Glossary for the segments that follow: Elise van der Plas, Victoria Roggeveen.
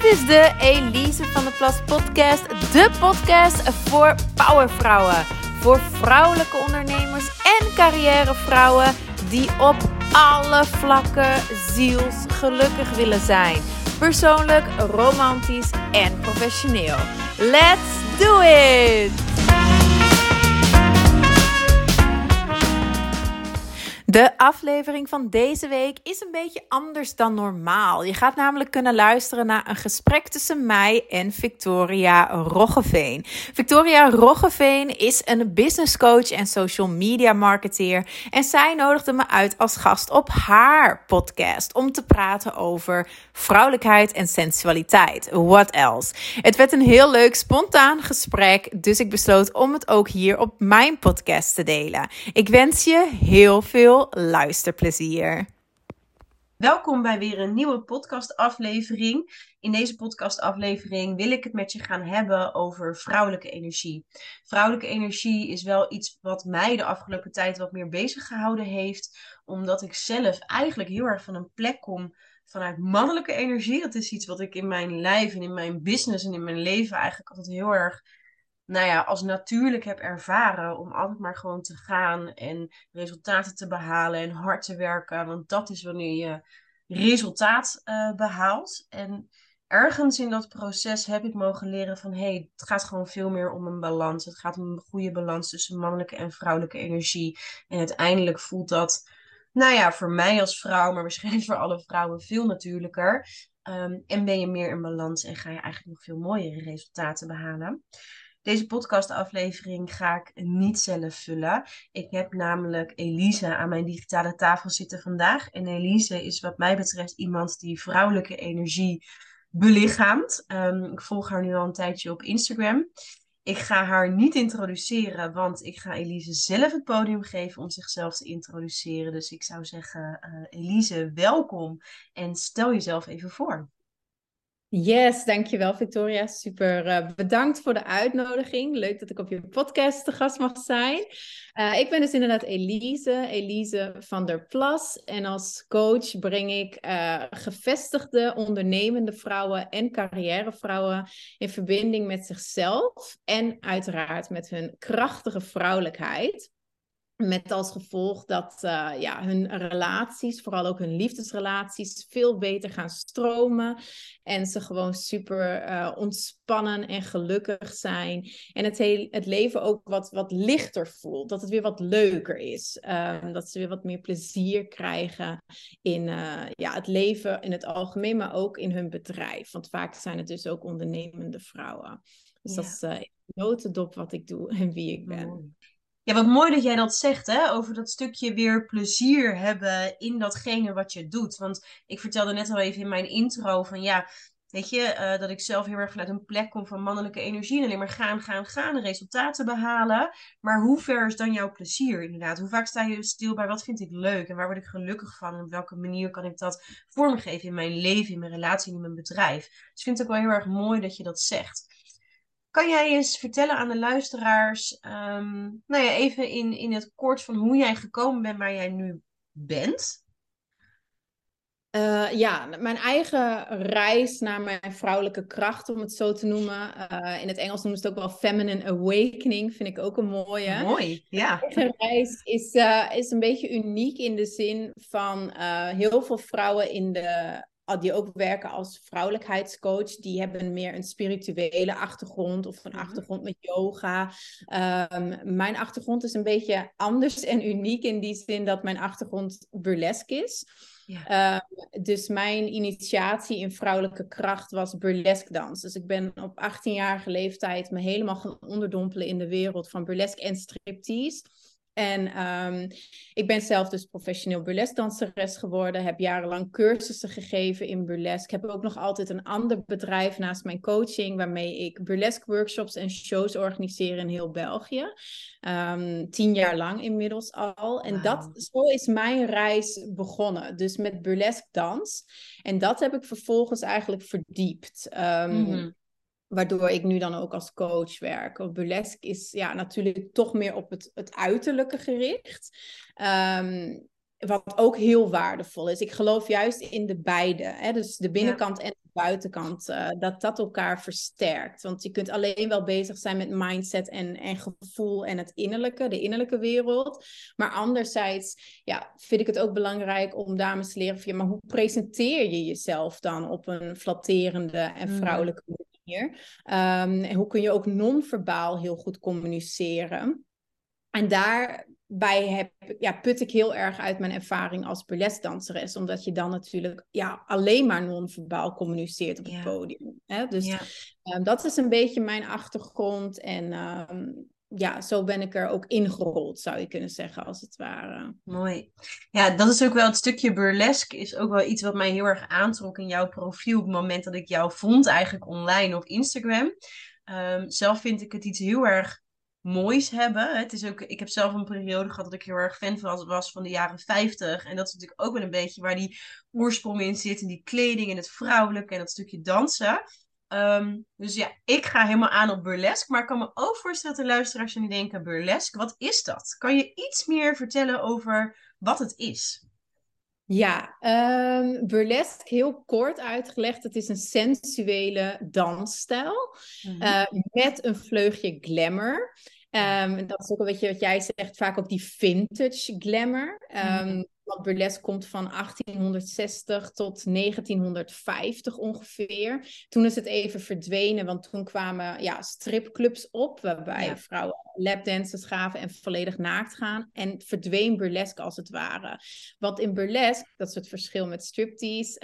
Dit is de Elise van der Plas podcast. De podcast voor powervrouwen. Voor vrouwelijke ondernemers en carrièrevrouwen die op alle vlakken ziels gelukkig willen zijn. Persoonlijk, romantisch en professioneel. Let's do it! De aflevering van deze week is een beetje anders dan normaal. Je gaat namelijk kunnen luisteren naar een gesprek tussen mij en Victoria Roggeveen. Victoria Roggeveen is een business coach en social media marketeer. En zij nodigde me uit als gast op haar podcast om te praten over vrouwelijkheid en sensualiteit. What else? Het werd een heel leuk, spontaan gesprek. Dus ik besloot om het ook hier op mijn podcast te delen. Ik wens je heel veel luisterplezier. Welkom bij weer een nieuwe podcastaflevering. In deze podcastaflevering wil ik het met je gaan hebben over vrouwelijke energie. Vrouwelijke energie is wel iets wat mij de afgelopen tijd wat meer bezig gehouden heeft, omdat ik zelf eigenlijk heel erg van een plek kom vanuit mannelijke energie. Dat is iets wat ik in mijn lijf en in mijn business en in mijn leven eigenlijk altijd heel erg als natuurlijk heb ervaren, om altijd maar gewoon te gaan en resultaten te behalen en hard te werken. Want dat is wanneer je resultaat behaalt. En ergens in dat proces heb ik mogen leren van het gaat gewoon veel meer om een balans. Het gaat om een goede balans tussen mannelijke en vrouwelijke energie. En uiteindelijk voelt dat, voor mij als vrouw, maar waarschijnlijk voor alle vrouwen veel natuurlijker. En ben je meer in balans en ga je eigenlijk nog veel mooiere resultaten behalen. Deze podcastaflevering ga ik niet zelf vullen. Ik heb namelijk Elise aan mijn digitale tafel zitten vandaag. En Elise is wat mij betreft iemand die vrouwelijke energie belichaamt. Ik volg haar nu al een tijdje op Instagram. Ik ga haar niet introduceren, want ik ga Elise zelf het podium geven om zichzelf te introduceren. Dus ik zou zeggen, Elise, welkom en stel jezelf even voor. Yes, dankjewel Victoria. Super bedankt voor de uitnodiging. Leuk dat ik op je podcast te gast mag zijn. Ik ben dus inderdaad Elise van der Plas. En als coach breng ik gevestigde, ondernemende vrouwen en carrièrevrouwen in verbinding met zichzelf. En uiteraard met hun krachtige vrouwelijkheid. Met als gevolg dat hun relaties, vooral ook hun liefdesrelaties, veel beter gaan stromen. En ze gewoon super ontspannen en gelukkig zijn. En het leven ook wat lichter voelt. Dat het weer wat leuker is. Dat ze weer wat meer plezier krijgen in het leven in het algemeen, maar ook in hun bedrijf. Want vaak zijn het dus ook ondernemende vrouwen. Dus dat is in notendop wat ik doe en wie ik ben. Oh. Ja, wat mooi dat jij dat zegt, hè? Over dat stukje weer plezier hebben in datgene wat je doet. Want ik vertelde net al even in mijn intro van dat ik zelf heel erg vanuit een plek kom van mannelijke energie. En alleen maar gaan en resultaten behalen. Maar hoe ver is dan jouw plezier inderdaad? Hoe vaak sta je stil bij wat vind ik leuk en waar word ik gelukkig van? En op welke manier kan ik dat vormgeven in mijn leven, in mijn relatie, in mijn bedrijf? Dus ik vind het ook wel heel erg mooi dat je dat zegt. Kan jij eens vertellen aan de luisteraars, even in het kort van hoe jij gekomen bent waar jij nu bent? Mijn eigen reis naar mijn vrouwelijke kracht, om het zo te noemen. In het Engels noemen ze het ook wel feminine awakening, vind ik ook een mooie. Mooi, ja. Mijn reis is een beetje uniek in de zin van heel veel vrouwen die ook werken als vrouwelijkheidscoach, die hebben meer een spirituele achtergrond of een achtergrond met yoga. Mijn achtergrond is een beetje anders en uniek in die zin dat mijn achtergrond burlesque is. Ja. Dus mijn initiatie in vrouwelijke kracht was burlesque dans. Dus ik ben op 18-jarige leeftijd me helemaal gaan onderdompelen in de wereld van burlesque en striptease. En ik ben zelf dus professioneel burlesdanseres geworden. Heb jarenlang cursussen gegeven in burlesque. Heb ook nog altijd een ander bedrijf naast mijn coaching, waarmee ik burlesque workshops en shows organiseer in heel België. 10 jaar lang inmiddels al. En zo is mijn reis begonnen. Dus met burlesque dans. En dat heb ik vervolgens eigenlijk verdiept. Waardoor ik nu dan ook als coach werk. Want burlesque is natuurlijk toch meer op het uiterlijke gericht. Wat ook heel waardevol is. Ik geloof juist in de beide. Hè? Dus de binnenkant en de buitenkant, dat elkaar versterkt. Want je kunt alleen wel bezig zijn met mindset en gevoel en het innerlijke, de innerlijke wereld. Maar anderzijds vind ik het ook belangrijk om dames te leren van, maar hoe presenteer je jezelf dan op een flatterende en vrouwelijke manier? En hoe kun je ook non-verbaal heel goed communiceren? En daarbij put ik heel erg uit mijn ervaring als burlesdanseres. Omdat je dan natuurlijk alleen maar non-verbaal communiceert op het podium. Hè? Dus dat is een beetje mijn achtergrond. En zo ben ik er ook ingerold, zou je kunnen zeggen, als het ware. Mooi. Ja, dat is ook wel het stukje burlesque. Is ook wel iets wat mij heel erg aantrok in jouw profiel. Op het moment dat ik jou vond, eigenlijk online op Instagram. Zelf vind ik het iets heel erg moois hebben. Het is ook, ik heb zelf een periode gehad dat ik heel erg fan was van de jaren 50. En dat is natuurlijk ook wel een beetje waar die oorsprong in zit. En die kleding en het vrouwelijke en dat stukje dansen. Dus ik ga helemaal aan op burlesque. Maar ik kan me ook voorstellen dat de luisteraars aan die denken, burlesque, wat is dat? Kan je iets meer vertellen over wat het is? Ja, burlesque, heel kort uitgelegd, het is een sensuele dansstijl met een vleugje glamour. Dat is ook een beetje wat jij zegt, vaak ook die vintage glamour. Want burlesque komt van 1860 tot 1950 ongeveer. Toen is het even verdwenen, want toen kwamen stripclubs op, waarbij vrouwen lapdancers gaven en volledig naakt gaan. En verdween burlesque als het ware. Want in burlesque, dat is het verschil met striptease,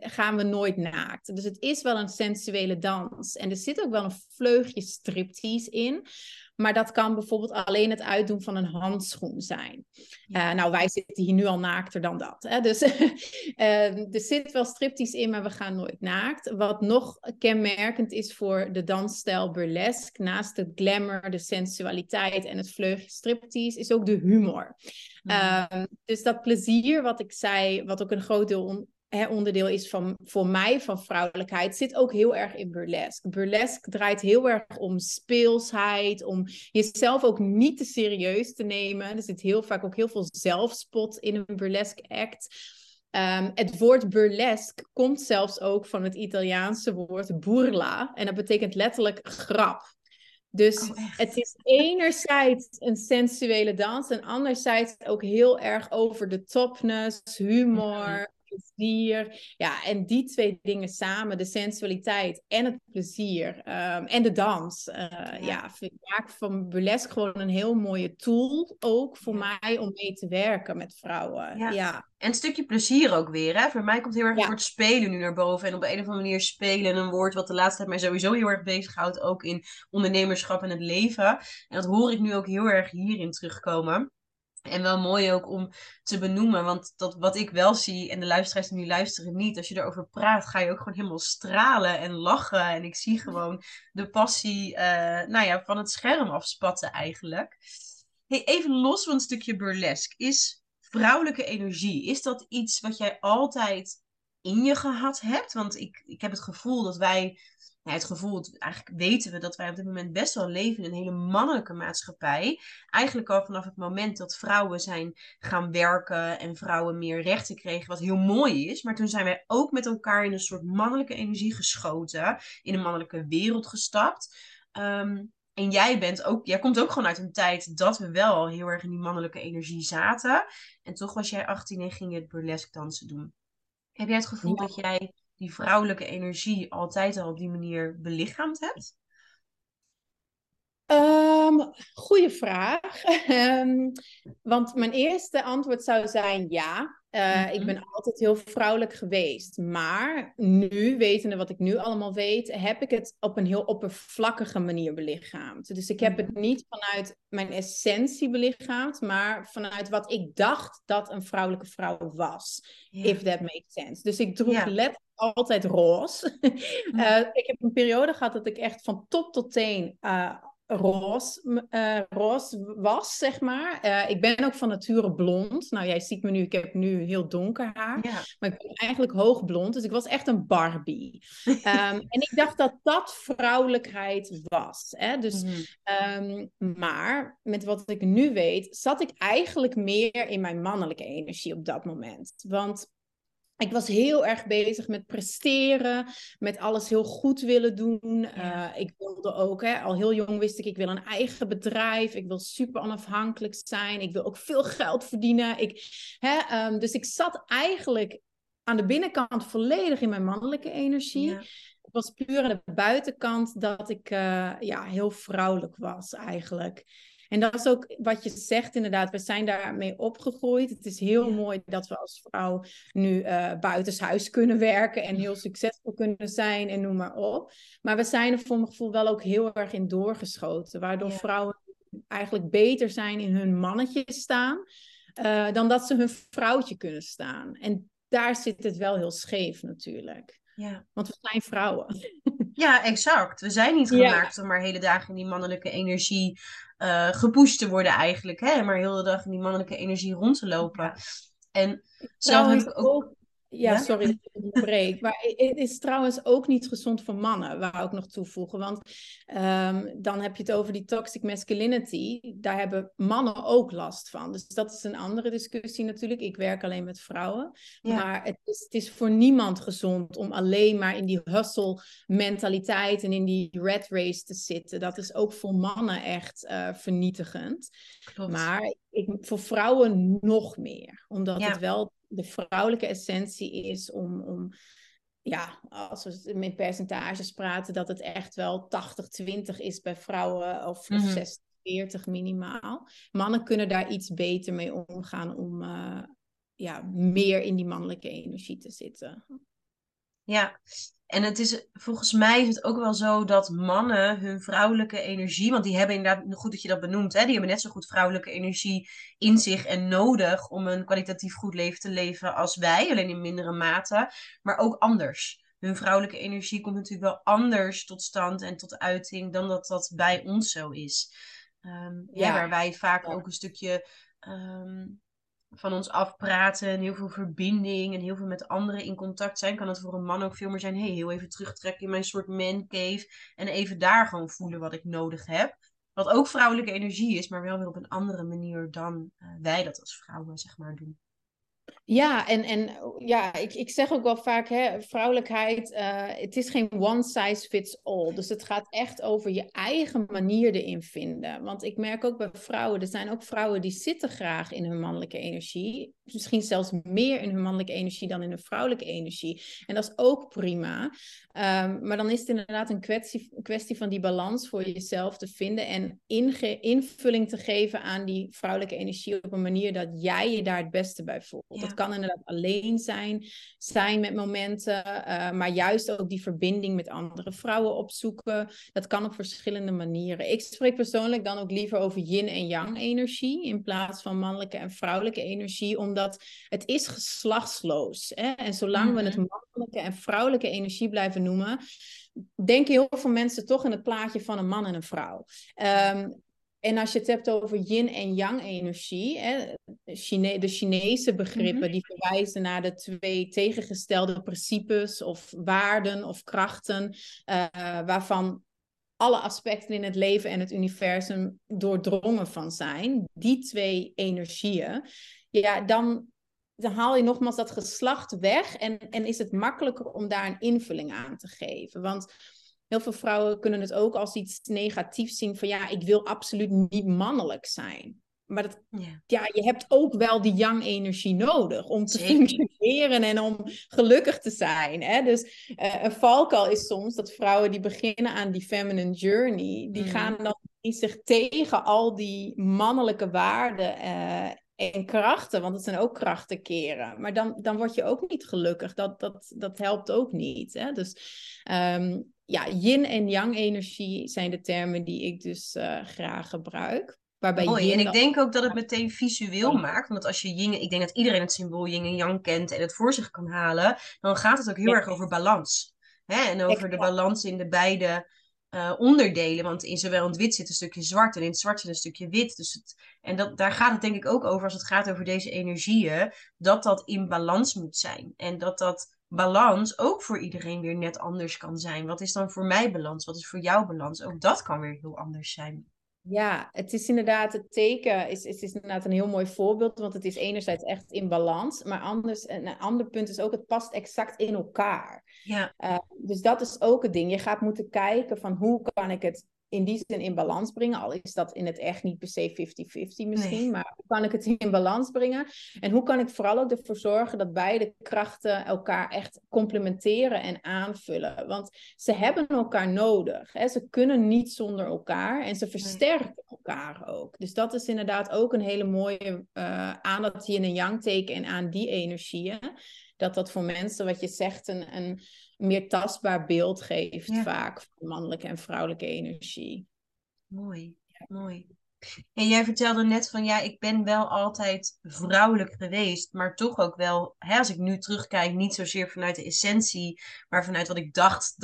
gaan we nooit naakt. Dus het is wel een sensuele dans. En er zit ook wel een vleugje striptease in. Maar dat kan bijvoorbeeld alleen het uitdoen van een handschoen zijn. Wij zitten hier nu al naakter dan dat. Hè? Dus er zit wel striptease in, maar we gaan nooit naakt. Wat nog kenmerkend is voor de dansstijl burlesque, naast de glamour, de sensualiteit en het vleugje striptease, is ook de humor. Dus dat plezier wat ik zei, wat ook een groot deel onderdeel is voor mij van vrouwelijkheid, zit ook heel erg in burlesque. Burlesque draait heel erg om speelsheid, om jezelf ook niet te serieus te nemen. Er zit heel vaak ook heel veel zelfspot in een burlesque act. Het woord burlesque komt zelfs ook van het Italiaanse woord burla. En dat betekent letterlijk grap. Dus het is enerzijds een sensuele dans en anderzijds ook heel erg over de topness, humor, plezier. Ja, en die twee dingen samen, de sensualiteit en het plezier en de dans. Vind ik vaak van burlesque gewoon een heel mooie tool ook voor mij om mee te werken met vrouwen. En een stukje plezier ook weer. Hè? Voor mij komt heel erg het woord spelen nu naar boven. En op een of andere manier spelen, een woord wat de laatste tijd mij sowieso heel erg bezighoudt, ook in ondernemerschap en het leven. En dat hoor ik nu ook heel erg hierin terugkomen. En wel mooi ook om te benoemen, want dat wat ik wel zie, en de luisteraars die nu luisteren niet, als je daarover praat, ga je ook gewoon helemaal stralen en lachen. En ik zie gewoon de passie van het scherm afspatten eigenlijk. Hey, even los van een stukje burlesque, is vrouwelijke energie, is dat iets wat jij altijd in je gehad hebt? Want ik heb het gevoel dat wij... eigenlijk weten we dat wij op dit moment best wel leven in een hele mannelijke maatschappij. Eigenlijk al vanaf het moment dat vrouwen zijn gaan werken en vrouwen meer rechten kregen, wat heel mooi is. Maar toen zijn wij ook met elkaar in een soort mannelijke energie geschoten, in een mannelijke wereld gestapt. En jij komt ook gewoon uit een tijd dat we wel heel erg in die mannelijke energie zaten. En toch was jij 18 en ging je het burlesque dansen doen. Heb jij het gevoel dat jij die vrouwelijke energie altijd al op die manier belichaamd hebt? Goeie vraag. Want mijn eerste antwoord zou zijn ja. Ik ben altijd heel vrouwelijk geweest. Maar nu, wetende wat ik nu allemaal weet, heb ik het op een heel oppervlakkige manier belichaamd. Dus ik heb het niet vanuit mijn essentie belichaamd, maar vanuit wat ik dacht dat een vrouwelijke vrouw was. Yeah. If that makes sense. Dus ik droeg letterlijk altijd roze. Ik heb een periode gehad dat ik echt van top tot teen roze was, zeg maar. Ik ben ook van nature blond. Nou, jij ziet me nu, ik heb nu heel donker haar. Ja. Maar ik ben eigenlijk hoogblond, dus ik was echt een Barbie. En ik dacht dat dat vrouwelijkheid was. Hè? Dus, maar met wat ik nu weet, zat ik eigenlijk meer in mijn mannelijke energie op dat moment. Want Ik was heel erg bezig met presteren, met alles heel goed willen doen. Ja. Ik wilde ook, al heel jong wist ik, ik wil een eigen bedrijf. Ik wil super onafhankelijk zijn. Ik wil ook veel geld verdienen. Dus ik zat eigenlijk aan de binnenkant volledig in mijn mannelijke energie. Ja. Het was puur aan de buitenkant dat ik heel vrouwelijk was eigenlijk. En dat is ook wat je zegt inderdaad. We zijn daarmee opgegroeid. Het is heel mooi dat we als vrouw nu buitenshuis kunnen werken. En heel succesvol kunnen zijn en noem maar op. Maar we zijn er voor mijn gevoel wel ook heel erg in doorgeschoten. Waardoor vrouwen eigenlijk beter zijn in hun mannetje staan. Dan dat ze hun vrouwtje kunnen staan. En daar zit het wel heel scheef natuurlijk. Ja. Want we zijn vrouwen. Ja, exact. We zijn niet gemaakt om maar hele dagen in die mannelijke energie gepusht te worden eigenlijk. Hè? Maar heel de dag in die mannelijke energie rond te lopen. En zelf heb ik ook... Ja, sorry dat ik onderbreek. Maar het is trouwens ook niet gezond voor mannen, wou ik nog toevoegen. Want dan heb je het over die toxic masculinity. Daar hebben mannen ook last van. Dus dat is een andere discussie natuurlijk. Ik werk alleen met vrouwen. Ja. Maar het is voor niemand gezond om alleen maar in die hustle mentaliteit en in die rat race te zitten. Dat is ook voor mannen echt vernietigend. Klopt. Maar voor vrouwen nog meer. Omdat het wel... de vrouwelijke essentie is om als we met percentages praten, dat het echt wel 80-20 is bij vrouwen of 60-40 minimaal. Mannen kunnen daar iets beter mee omgaan om meer in die mannelijke energie te zitten. Ja, en het is volgens mij is het ook wel zo dat mannen hun vrouwelijke energie... want die hebben inderdaad, goed dat je dat benoemt... die hebben net zo goed vrouwelijke energie in zich en nodig... om een kwalitatief goed leven te leven als wij, alleen in mindere mate. Maar ook anders. Hun vrouwelijke energie komt natuurlijk wel anders tot stand en tot uiting... dan dat bij ons zo is. Waar wij vaak ook een stukje... van ons afpraten en heel veel verbinding en heel veel met anderen in contact zijn, kan het voor een man ook veel meer zijn, heel even terugtrekken in mijn soort man cave en even daar gewoon voelen wat ik nodig heb. Wat ook vrouwelijke energie is, maar wel weer op een andere manier dan wij dat als vrouwen zeg maar doen. Ja, ik zeg ook wel vaak, vrouwelijkheid, het is geen one size fits all. Dus het gaat echt over je eigen manier erin vinden. Want ik merk ook bij vrouwen, er zijn ook vrouwen die zitten graag in hun mannelijke energie. Misschien zelfs meer in hun mannelijke energie dan in hun vrouwelijke energie. En dat is ook prima. Maar dan is het inderdaad een kwestie van die balans voor jezelf te vinden. En invulling te geven aan die vrouwelijke energie op een manier dat jij je daar het beste bij voelt. Ja. Dat kan inderdaad alleen zijn met momenten, maar juist ook die verbinding met andere vrouwen opzoeken. Dat kan op verschillende manieren. Ik spreek persoonlijk dan ook liever over yin en yang energie in plaats van mannelijke en vrouwelijke energie, omdat het is geslachtsloos. Hè? En zolang we het mannelijke en vrouwelijke energie blijven noemen, denken heel veel mensen toch in het plaatje van een man en een vrouw. En als je het hebt over yin en yang energie, de Chinese begrippen die verwijzen naar de twee tegengestelde principes of waarden of krachten, waarvan alle aspecten in het leven en het universum doordrongen van zijn, die twee energieën, dan haal je nogmaals dat geslacht weg en is het makkelijker om daar een invulling aan te geven. Want heel veel vrouwen kunnen het ook als iets negatiefs zien van ik wil absoluut niet mannelijk zijn. Maar dat, je hebt ook wel die yang-energie nodig om te functioneren en om gelukkig te zijn. Hè? Dus een valkuil is soms dat vrouwen die beginnen aan die feminine journey, die gaan dan zich tegen al die mannelijke waarden en krachten, want het zijn ook krachten keren. Maar dan word je ook niet gelukkig. Dat helpt ook niet. Hè? Dus yin en yang energie zijn de termen die ik dus graag gebruik. Mooi, en ik denk ook dat het meteen visueel maakt. Want als je yin, ik denk dat iedereen het symbool yin en yang kent en het voor zich kan halen. Dan gaat het ook heel erg over balans. Hè? En over de balans in de beide... onderdelen, want in zowel in het wit zit een stukje zwart en in het zwart zit een stukje wit. Dus daar gaat het denk ik ook over als het gaat over deze energieën, dat in balans moet zijn. En dat balans ook voor iedereen weer net anders kan zijn. Wat is dan voor mij balans? Wat is voor jou balans? Ook dat kan weer heel anders zijn. Ja, het is inderdaad, het teken is inderdaad een heel mooi voorbeeld, want het is enerzijds echt in balans, maar een ander punt is ook, het past exact in elkaar. Ja. Dus dat is ook het ding. Je gaat moeten kijken van hoe kan ik het in die zin in balans brengen, al is dat in het echt niet per se 50-50 misschien, maar hoe kan ik het in balans brengen? En hoe kan ik vooral ook ervoor zorgen dat beide krachten elkaar echt complementeren en aanvullen? Want ze hebben elkaar nodig, hè? Ze kunnen niet zonder elkaar en ze versterken elkaar ook. Dus dat is inderdaad ook een hele mooie aan dat yin en yang teken en aan die energieën. Dat voor mensen, wat je zegt, een meer tastbaar beeld geeft vaak van mannelijke en vrouwelijke energie. Mooi, mooi. En jij vertelde net van, ja, ik ben wel altijd vrouwelijk geweest, maar toch ook wel, hè, als ik nu terugkijk, niet zozeer vanuit de essentie, maar vanuit wat ik dacht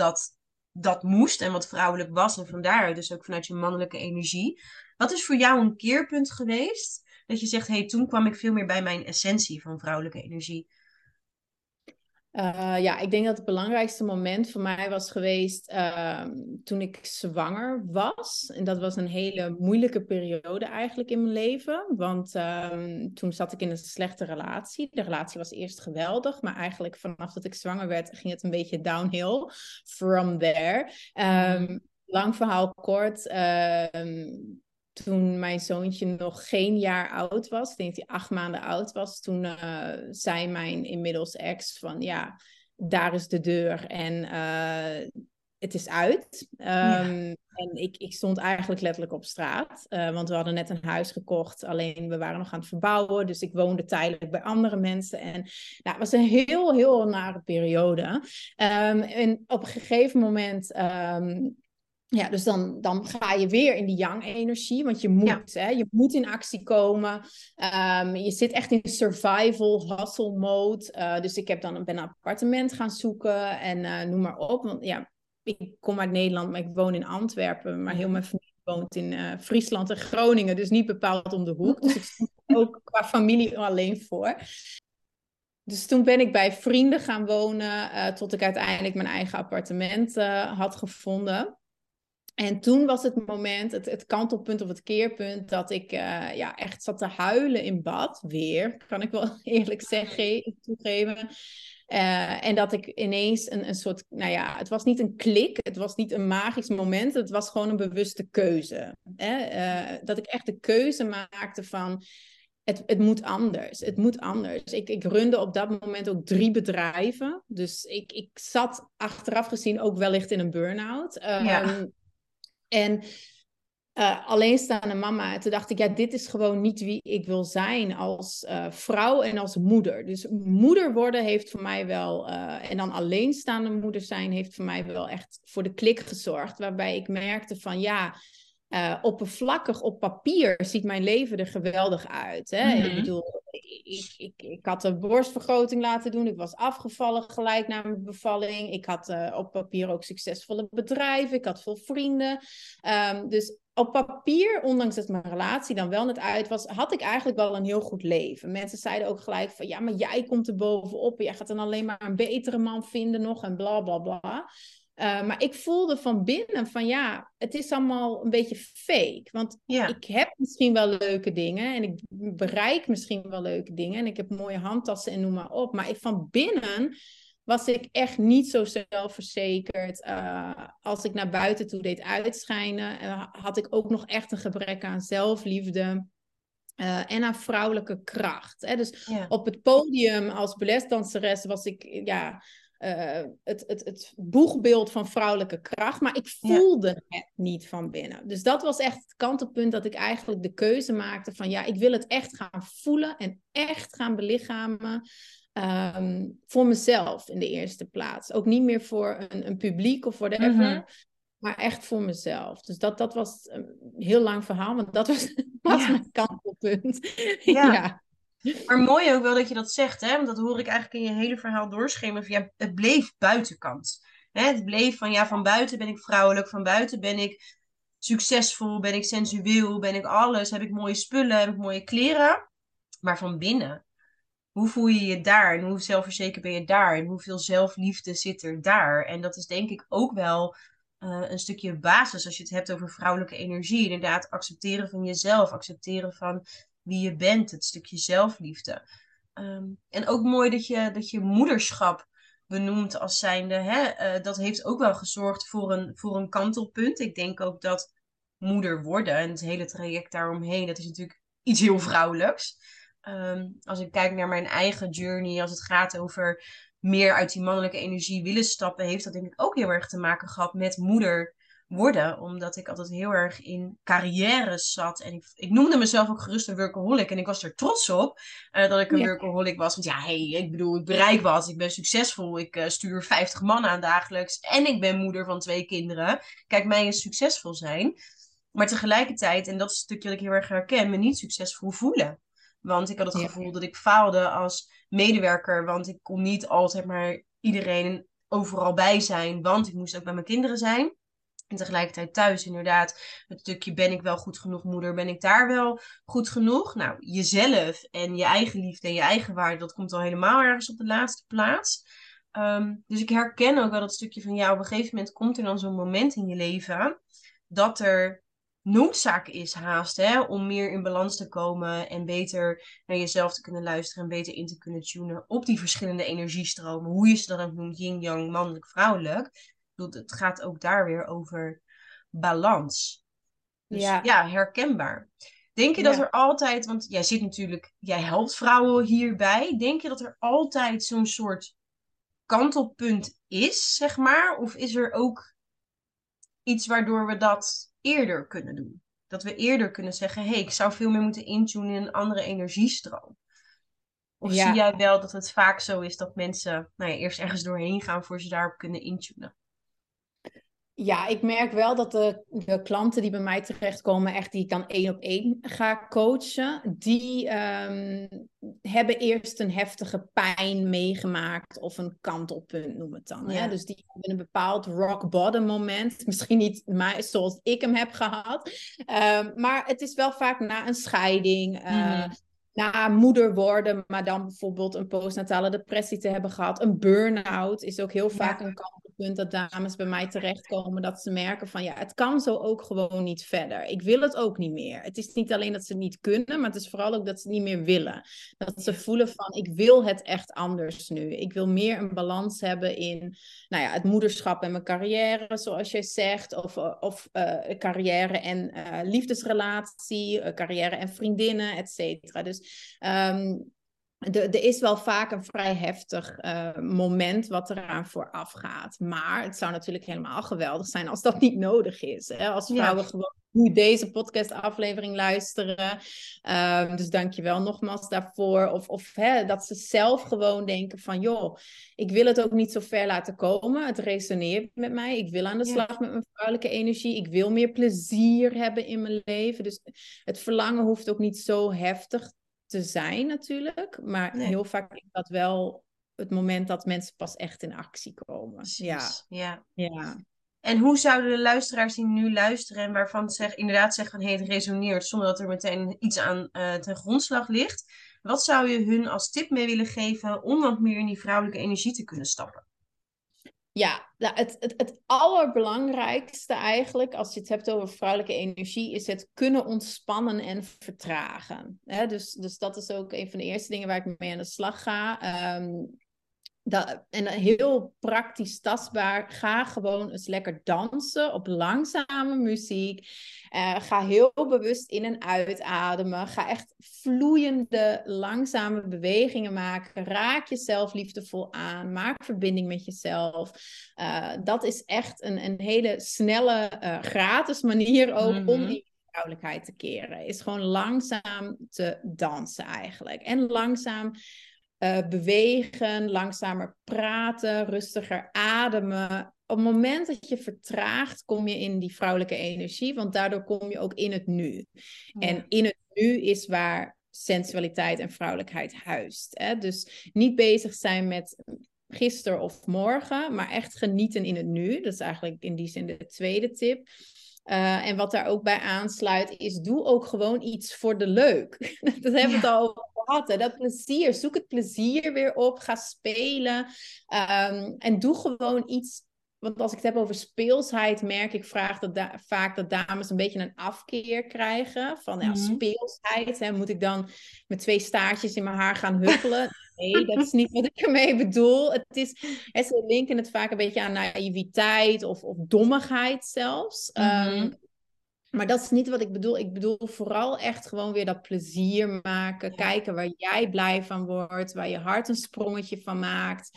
dat moest en wat vrouwelijk was. En van daaruit dus ook vanuit je mannelijke energie. Wat is voor jou een keerpunt geweest dat je zegt, hey, toen kwam ik veel meer bij mijn essentie van vrouwelijke energie? Ja, ik denk dat het belangrijkste moment voor mij was geweest toen ik zwanger was. En dat was een hele moeilijke periode eigenlijk in mijn leven. Want toen zat ik in een slechte relatie. De relatie was eerst geweldig, maar eigenlijk vanaf dat ik zwanger werd ging het een beetje downhill from there. Lang verhaal kort. Toen mijn zoontje nog geen jaar oud was, ik denk dat hij 8 maanden oud was, toen zei mijn inmiddels ex van, ja, daar is de deur en het is uit. En ik stond eigenlijk letterlijk op straat, want we hadden net een huis gekocht, alleen we waren nog aan het verbouwen, dus ik woonde tijdelijk bij andere mensen. En nou, het was een heel, heel nare periode. En op een gegeven moment... ja, dus dan ga je weer in die yang-energie, want je moet, je moet in actie komen. Je zit echt in survival, hustle mode. Dus ik ben een appartement gaan zoeken en noem maar op. Want ja, ik kom uit Nederland, maar ik woon in Antwerpen. Maar heel mijn familie woont in Friesland en Groningen, dus niet bepaald om de hoek. Dus ik stond ook qua familie alleen voor. Dus toen ben ik bij vrienden gaan wonen, tot ik uiteindelijk mijn eigen appartement had gevonden. En toen was het moment, het kantelpunt of het keerpunt, dat ik echt zat te huilen in bad. Weer, kan ik wel eerlijk zeggen, toegeven. En dat ik ineens een soort, nou ja, het was niet een klik, het was niet een magisch moment, het was gewoon een bewuste keuze. Hè? Dat ik echt de keuze maakte van... Het moet anders, het moet anders. Ik runde op dat moment ook 3 bedrijven. Dus ik zat achteraf gezien ook wellicht in een burn-out. En alleenstaande mama, toen dacht ik, ja, dit is gewoon niet wie ik wil zijn als vrouw en als moeder. Dus moeder worden heeft voor mij wel, en dan alleenstaande moeder zijn, heeft voor mij wel echt voor de klik gezorgd. Waarbij ik merkte van, ja... oppervlakkig op papier ziet mijn leven er geweldig uit. Hè? Mm-hmm. Ik bedoel, ik had een borstvergroting laten doen. Ik was afgevallen gelijk na mijn bevalling. Ik had op papier ook succesvolle bedrijven. Ik had veel vrienden. Dus op papier, ondanks dat mijn relatie dan wel net uit was, had ik eigenlijk wel een heel goed leven. Mensen zeiden ook gelijk van, ja, maar jij komt er bovenop. Jij gaat dan alleen maar een betere man vinden nog en bla, bla, bla. Maar ik voelde van binnen van, ja, het is allemaal een beetje fake. Want ik heb misschien wel leuke dingen en ik bereik misschien wel leuke dingen. En ik heb mooie handtassen en noem maar op. Maar van binnen was ik echt niet zo zelfverzekerd. Als ik naar buiten toe deed uitschijnen, had ik ook nog echt een gebrek aan zelfliefde. En aan vrouwelijke kracht. Hè? Dus op het podium als balletdanseres was ik... ja. Het boegbeeld van vrouwelijke kracht, maar ik voelde het niet van binnen. Dus dat was echt het kantelpunt dat ik eigenlijk de keuze maakte van, ja, ik wil het echt gaan voelen en echt gaan belichamen voor mezelf in de eerste plaats. Ook niet meer voor een publiek of whatever, maar echt voor mezelf. Dus dat was een heel lang verhaal, want dat was mijn kantelpunt. Ja. Maar mooi ook wel dat je dat zegt, hè? Want dat hoor ik eigenlijk in je hele verhaal doorschemeren. Ja, het bleef buitenkant. Hè? Het bleef van, ja, van buiten ben ik vrouwelijk, van buiten ben ik succesvol, ben ik sensueel, ben ik alles, heb ik mooie spullen, heb ik mooie kleren. Maar van binnen, hoe voel je je daar? En hoe zelfverzekerd ben je daar? En hoeveel zelfliefde zit er daar? En dat is denk ik ook wel een stukje basis, als je het hebt over vrouwelijke energie. Inderdaad, accepteren van jezelf, accepteren van wie je bent, het stukje zelfliefde. En ook mooi dat je moederschap benoemt als zijnde, hè? Dat heeft ook wel gezorgd voor een kantelpunt. Ik denk ook dat moeder worden en het hele traject daaromheen, dat is natuurlijk iets heel vrouwelijks. Als ik kijk naar mijn eigen journey, als het gaat over meer uit die mannelijke energie willen stappen, heeft dat denk ik ook heel erg te maken gehad met moeder worden. Omdat ik altijd heel erg in carrières zat. En ik noemde mezelf ook gerust een workaholic. En ik was er trots op dat ik een workaholic was. Want ja, ik bedoel, ik bereik wat. Ik ben succesvol. Ik stuur 50 man aan dagelijks. En ik ben moeder van 2 kinderen. Kijk, mij is succesvol zijn. Maar tegelijkertijd, en dat is het stukje dat ik heel erg herken, me niet succesvol voelen. Want ik had het gevoel dat ik faalde als medewerker. Want ik kon niet altijd maar iedereen overal bij zijn. Want ik moest ook bij mijn kinderen zijn. En tegelijkertijd thuis inderdaad. Het stukje, ben ik wel goed genoeg moeder? Ben ik daar wel goed genoeg? Nou, jezelf en je eigen liefde en je eigen waarde, dat komt al helemaal ergens op de laatste plaats. Dus ik herken ook wel dat stukje van, ja, op een gegeven moment komt er dan zo'n moment in je leven dat er noodzaak is haast, hè, om meer in balans te komen en beter naar jezelf te kunnen luisteren en beter in te kunnen tunen op die verschillende energiestromen. Hoe je ze dan ook noemt, yin-yang, mannelijk, vrouwelijk. Het gaat ook daar weer over balans. Dus ja herkenbaar. Denk je dat er altijd, want jij zit natuurlijk, jij helpt vrouwen hierbij. Denk je dat er altijd zo'n soort kantelpunt is, zeg maar? Of is er ook iets waardoor we dat eerder kunnen doen? Dat we eerder kunnen zeggen, hé, ik zou veel meer moeten intunen in een andere energiestroom. Of zie jij wel dat het vaak zo is dat mensen eerst ergens doorheen gaan voor ze daarop kunnen intunen? Ja, ik merk wel dat de klanten die bij mij terechtkomen, echt die ik dan 1-op-1 ga coachen, die hebben eerst een heftige pijn meegemaakt of een kantelpunt, noem het dan. Ja. Hè? Dus die hebben een bepaald rock bottom moment, misschien niet zoals ik hem heb gehad, maar het is wel vaak na een scheiding, na moeder worden, maar dan bijvoorbeeld een postnatale depressie te hebben gehad. Een burn-out is ook heel vaak een kantelpunt dat dames bij mij terechtkomen, dat ze merken van, ja, het kan zo ook gewoon niet verder. Ik wil het ook niet meer. Het is niet alleen dat ze het niet kunnen, maar het is vooral ook dat ze het niet meer willen. Dat ze voelen van, ik wil het echt anders nu. Ik wil meer een balans hebben in, het moederschap en mijn carrière, zoals jij zegt, of carrière en liefdesrelatie, carrière en vriendinnen, et cetera. Dus er is wel vaak een vrij heftig moment wat eraan vooraf gaat. Maar het zou natuurlijk helemaal geweldig zijn als dat niet nodig is. Hè? Als vrouwen gewoon deze podcastaflevering luisteren. Dus dank je wel nogmaals daarvoor. Of dat ze zelf gewoon denken van, joh, ik wil het ook niet zo ver laten komen. Het resoneert met mij. Ik wil aan de slag met mijn vrouwelijke energie. Ik wil meer plezier hebben in mijn leven. Dus het verlangen hoeft ook niet zo heftig te zijn natuurlijk. Maar heel vaak is dat wel het moment dat mensen pas echt in actie komen. Ja. En hoe zouden de luisteraars die nu luisteren en waarvan inderdaad zeggen van, het resoneert, zonder dat er meteen iets aan ten grondslag ligt. Wat zou je hun als tip mee willen geven om wat meer in die vrouwelijke energie te kunnen stappen? Ja, het allerbelangrijkste eigenlijk, als je het hebt over vrouwelijke energie, is het kunnen ontspannen en vertragen. Hè? Dus dat is ook een van de eerste dingen waar ik mee aan de slag ga. En heel praktisch tastbaar, ga gewoon eens lekker dansen op langzame muziek. Ga heel bewust in- en uitademen. Ga echt vloeiende, langzame bewegingen maken. Raak jezelf liefdevol aan. Maak verbinding met jezelf. Dat is echt een hele snelle, gratis manier ook om vrouwelijkheid te keren. Is gewoon langzaam te dansen eigenlijk. En langzaam bewegen, langzamer praten, rustiger ademen. Op het moment dat je vertraagt, kom je in die vrouwelijke energie, want daardoor kom je ook in het nu. Ja. En in het nu is waar sensualiteit en vrouwelijkheid huist. Hè? Dus niet bezig zijn met gisteren of morgen, maar echt genieten in het nu. Dat is eigenlijk in die zin de tweede tip. En wat daar ook bij aansluit is, doe ook gewoon iets voor de leuk. Dat hebben we het al over gehad. Hè? Dat plezier, zoek het plezier weer op, ga spelen. En doe gewoon iets Want als ik het heb over speelsheid, merk ik vaak dat dames een beetje een afkeer krijgen. Van ja, speelsheid, hè, moet ik dan met 2 staartjes in mijn haar gaan huppelen? Nee, dat is niet wat ik ermee bedoel. Ze linken het vaak een beetje aan naïviteit of dommigheid zelfs. Maar dat is niet wat ik bedoel. Ik bedoel vooral echt gewoon weer dat plezier maken. Ja. Kijken waar jij blij van wordt. Waar je hart een sprongetje van maakt.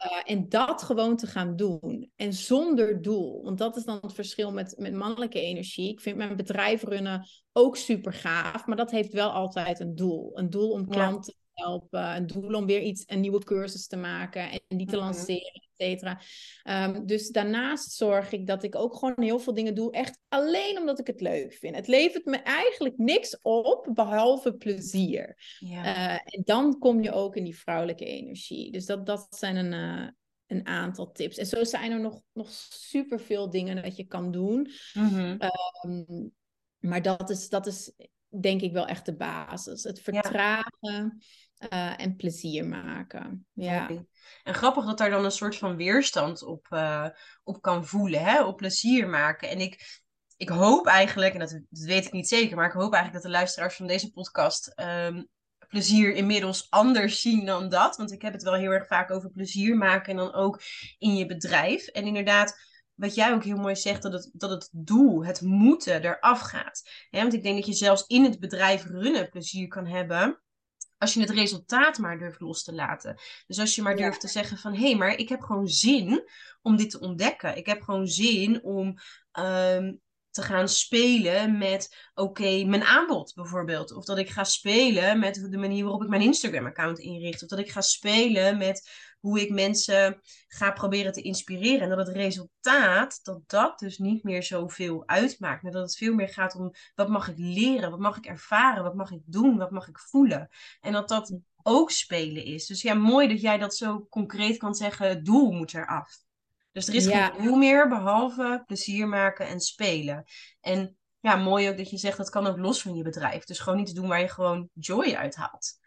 Ja. En dat gewoon te gaan doen. En zonder doel. Want dat is dan het verschil met mannelijke energie. Ik vind mijn bedrijf runnen ook super gaaf. Maar dat heeft wel altijd een doel. Een doel om klanten te helpen. Een doel om weer een nieuwe cursus te maken. En die te lanceren. Dus daarnaast zorg ik dat ik ook gewoon heel veel dingen doe, echt alleen omdat ik het leuk vind. Het levert me eigenlijk niks op, behalve plezier. Ja. En dan kom je ook in die vrouwelijke energie. Dus dat zijn een aantal tips. En zo zijn er nog superveel dingen dat je kan doen. Maar dat is denk ik wel echt de basis. Het vertragen... en plezier maken. Ja. Okay. En grappig dat daar dan een soort van weerstand op kan voelen. Hè? Op plezier maken. En ik hoop eigenlijk, en dat weet ik niet zeker, maar ik hoop eigenlijk dat de luisteraars van deze podcast plezier inmiddels anders zien dan dat. Want ik heb het wel heel erg vaak over plezier maken en dan ook in je bedrijf. En inderdaad, wat jij ook heel mooi zegt, dat het doel, het moeten eraf gaat. Hè? Want ik denk dat je zelfs in het bedrijf runnen plezier kan hebben. Als je het resultaat maar durft los te laten. Dus als je maar durft te zeggen van... hé, maar ik heb gewoon zin om dit te ontdekken. Ik heb gewoon zin om te gaan spelen met... oké, mijn aanbod bijvoorbeeld. Of dat ik ga spelen met de manier waarop ik mijn Instagram-account inricht. Of dat ik ga spelen met hoe ik mensen ga proberen te inspireren. En dat het resultaat, dat dus niet meer zoveel uitmaakt. Maar dat het veel meer gaat om, wat mag ik leren? Wat mag ik ervaren? Wat mag ik doen? Wat mag ik voelen? En dat ook spelen is. Dus ja, mooi dat jij dat zo concreet kan zeggen. Het doel moet eraf. Dus er is geen doel meer, behalve plezier maken en spelen. En ja, mooi ook dat je zegt, dat kan ook los van je bedrijf. Dus gewoon iets doen waar je gewoon joy uit haalt.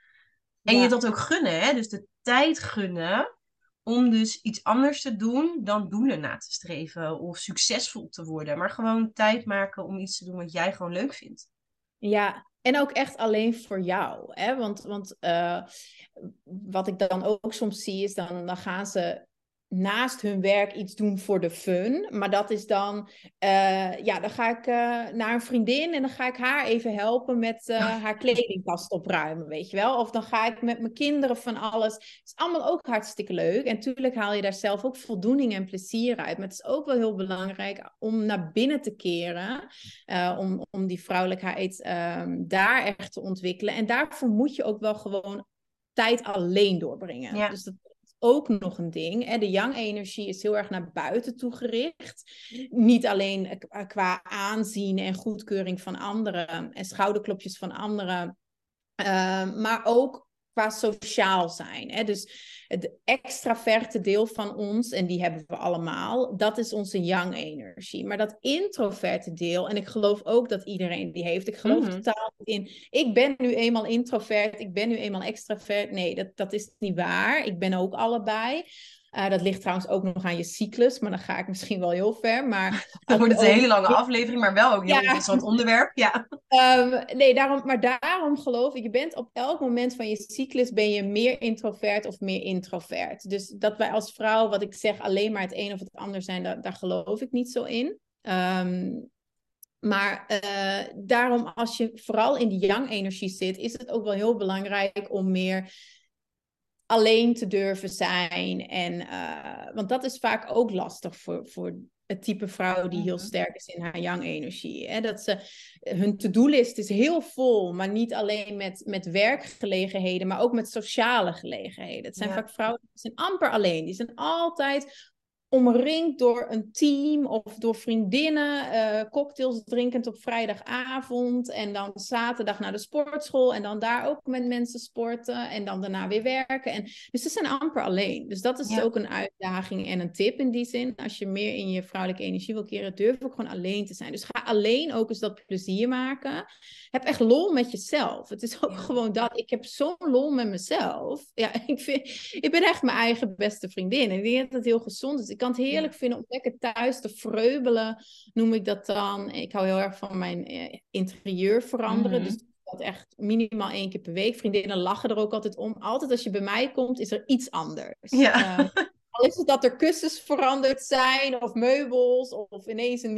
En je dat ook gunnen, hè? Dus de tijd gunnen om dus iets anders te doen dan doelen na te streven of succesvol te worden. Maar gewoon tijd maken om iets te doen wat jij gewoon leuk vindt. Ja, en ook echt alleen voor jou. Hè? Want wat ik dan ook soms zie is, dan gaan ze... naast hun werk iets doen voor de fun. Maar dat is dan... dan ga ik naar een vriendin... en dan ga ik haar even helpen met haar kledingkast opruimen, weet je wel. Of dan ga ik met mijn kinderen van alles. Het is allemaal ook hartstikke leuk. En natuurlijk haal je daar zelf ook voldoening en plezier uit. Maar het is ook wel heel belangrijk om naar binnen te keren. Om die vrouwelijkheid daar echt te ontwikkelen. En daarvoor moet je ook wel gewoon tijd alleen doorbrengen. Ja. Dus dat ook nog een ding. Hè? De yang-energie is heel erg naar buiten toe gericht. Niet alleen qua aanzien en goedkeuring van anderen en schouderklopjes van anderen, maar ook qua sociaal zijn. Hè? Dus het extraverte deel van ons, en die hebben we allemaal, dat is onze yang-energie. Maar dat introverte deel, en ik geloof ook dat iedereen die heeft, ik geloof totaal in, ik ben nu eenmaal introvert, ik ben nu eenmaal extravert. Nee, dat is niet waar. Ik ben ook allebei. Dat ligt trouwens ook nog aan je cyclus, maar dan ga ik misschien wel heel ver. Maar dan wordt het een hele lange aflevering, maar wel ook een heel interessant onderwerp. Ja. Daarom geloof ik, je bent op elk moment van je cyclus ben je meer introvert of meer introvert. Dus dat wij als vrouw, wat ik zeg, alleen maar het een of het ander zijn, daar geloof ik niet zo in. Maar daarom, als je vooral in die yang-energie zit, is het ook wel heel belangrijk om meer alleen te durven zijn. Want dat is vaak ook lastig voor het type vrouw die heel sterk is in haar yang-energie. Hè? Dat hun to-do-list is heel vol, maar niet alleen met werkgelegenheden, maar ook met sociale gelegenheden. Het zijn vaak vrouwen die zijn amper alleen. Die zijn altijd omringd door een team of door vriendinnen, cocktails drinkend op vrijdagavond en dan zaterdag naar de sportschool en dan daar ook met mensen sporten en dan daarna weer werken. Dus ze zijn amper alleen. Dus dat is ook een uitdaging en een tip in die zin. Als je meer in je vrouwelijke energie wil keren, durf ook gewoon alleen te zijn. Dus ga alleen ook eens dat plezier maken. Heb echt lol met jezelf. Het is ook gewoon dat. Ik heb zo'n lol met mezelf. Ja, ik ben echt mijn eigen beste vriendin en ik denk dat het heel gezond is. Ik kan het heerlijk vinden om lekker thuis te vreubelen, noem ik dat dan. Ik hou heel erg van mijn interieur veranderen. Mm-hmm. Dus dat echt minimaal 1 keer per week. Vriendinnen lachen er ook altijd om. Altijd als je bij mij komt, is er iets anders. Ja. Al is het dat er kussens veranderd zijn, of meubels, of ineens een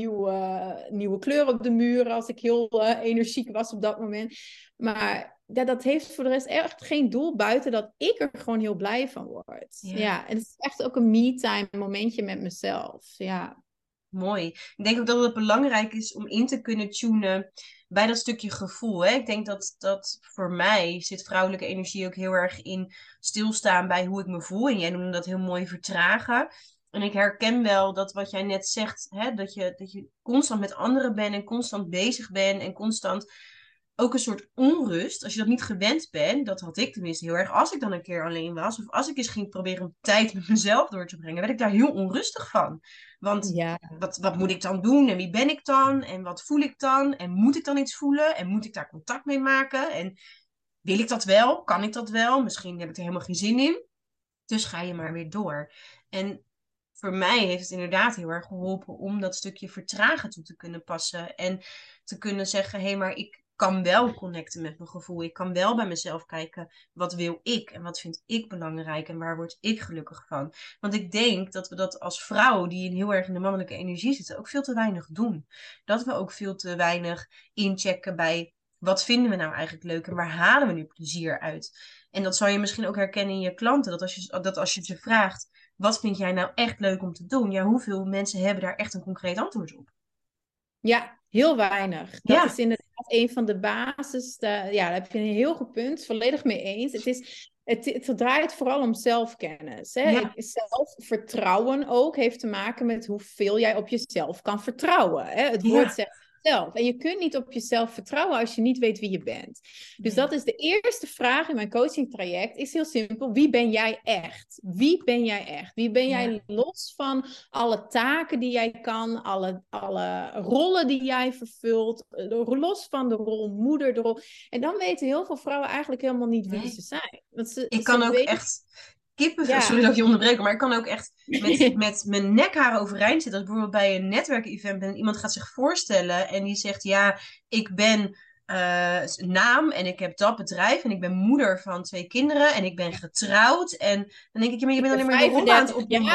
nieuwe kleur op de muren, als ik heel energiek was op dat moment. Maar ja, dat heeft voor de rest echt geen doel buiten dat ik er gewoon heel blij van word. Ja, ja, en het is echt ook een me-time momentje met mezelf, ja. Mooi. Ik denk ook dat het belangrijk is om in te kunnen tunen bij dat stukje gevoel. Hè? Ik denk dat voor mij zit vrouwelijke energie ook heel erg in stilstaan bij hoe ik me voel. En jij noemde dat heel mooi vertragen. En ik herken wel dat wat jij net zegt, hè? Dat je constant met anderen bent en constant bezig bent en constant ook een soort onrust. Als je dat niet gewend bent, dat had ik tenminste heel erg. Als ik dan een keer alleen was of als ik eens ging proberen om tijd met mezelf door te brengen, werd ik daar heel onrustig van. Want wat moet ik dan doen? En wie ben ik dan? En wat voel ik dan? En moet ik dan iets voelen? En moet ik daar contact mee maken? En wil ik dat wel? Kan ik dat wel? Misschien heb ik er helemaal geen zin in. Dus ga je maar weer door. En voor mij heeft het inderdaad heel erg geholpen om dat stukje vertragen toe te kunnen passen. En te kunnen zeggen, hé, maar ik kan wel connecten met mijn gevoel. Ik kan wel bij mezelf kijken, wat wil ik? En wat vind ik belangrijk? En waar word ik gelukkig van? Want ik denk dat we dat als vrouw, die heel erg in de mannelijke energie zitten, ook veel te weinig doen. Dat we ook veel te weinig inchecken bij, wat vinden we nou eigenlijk leuk? En waar halen we nu plezier uit? En dat zal je misschien ook herkennen in je klanten. Dat als je ze vraagt, wat vind jij nou echt leuk om te doen? Ja, hoeveel mensen hebben daar echt een concreet antwoord op? Ja, heel weinig. Dat is inderdaad een van de basis. Daar heb je een heel goed punt. Volledig mee eens. Het draait vooral om zelfkennis. Hè? Ja. Zelfvertrouwen ook heeft te maken met hoeveel jij op jezelf kan vertrouwen. Hè? Het woord zegt zelf. En je kunt niet op jezelf vertrouwen als je niet weet wie je bent. Dus dat is de eerste vraag in mijn coaching traject. Is heel simpel. Wie ben jij echt? Wie ben jij echt? Wie ben jij los van alle taken die jij kan? Alle rollen die jij vervult? Los van de rol moeder. De rol. En dan weten heel veel vrouwen eigenlijk helemaal niet wie ze zijn. Want sorry dat ik je onderbreek, maar ik kan ook echt met mijn nekharen overeind zitten. Als bijvoorbeeld bij een netwerkevent ben en iemand gaat zich voorstellen en die zegt, ja, ik ben naam en ik heb dat bedrijf en ik ben moeder van 2 kinderen en en ik ben getrouwd. En dan denk ik, ja, maar je bent alleen maar je rollen aan het opnemen.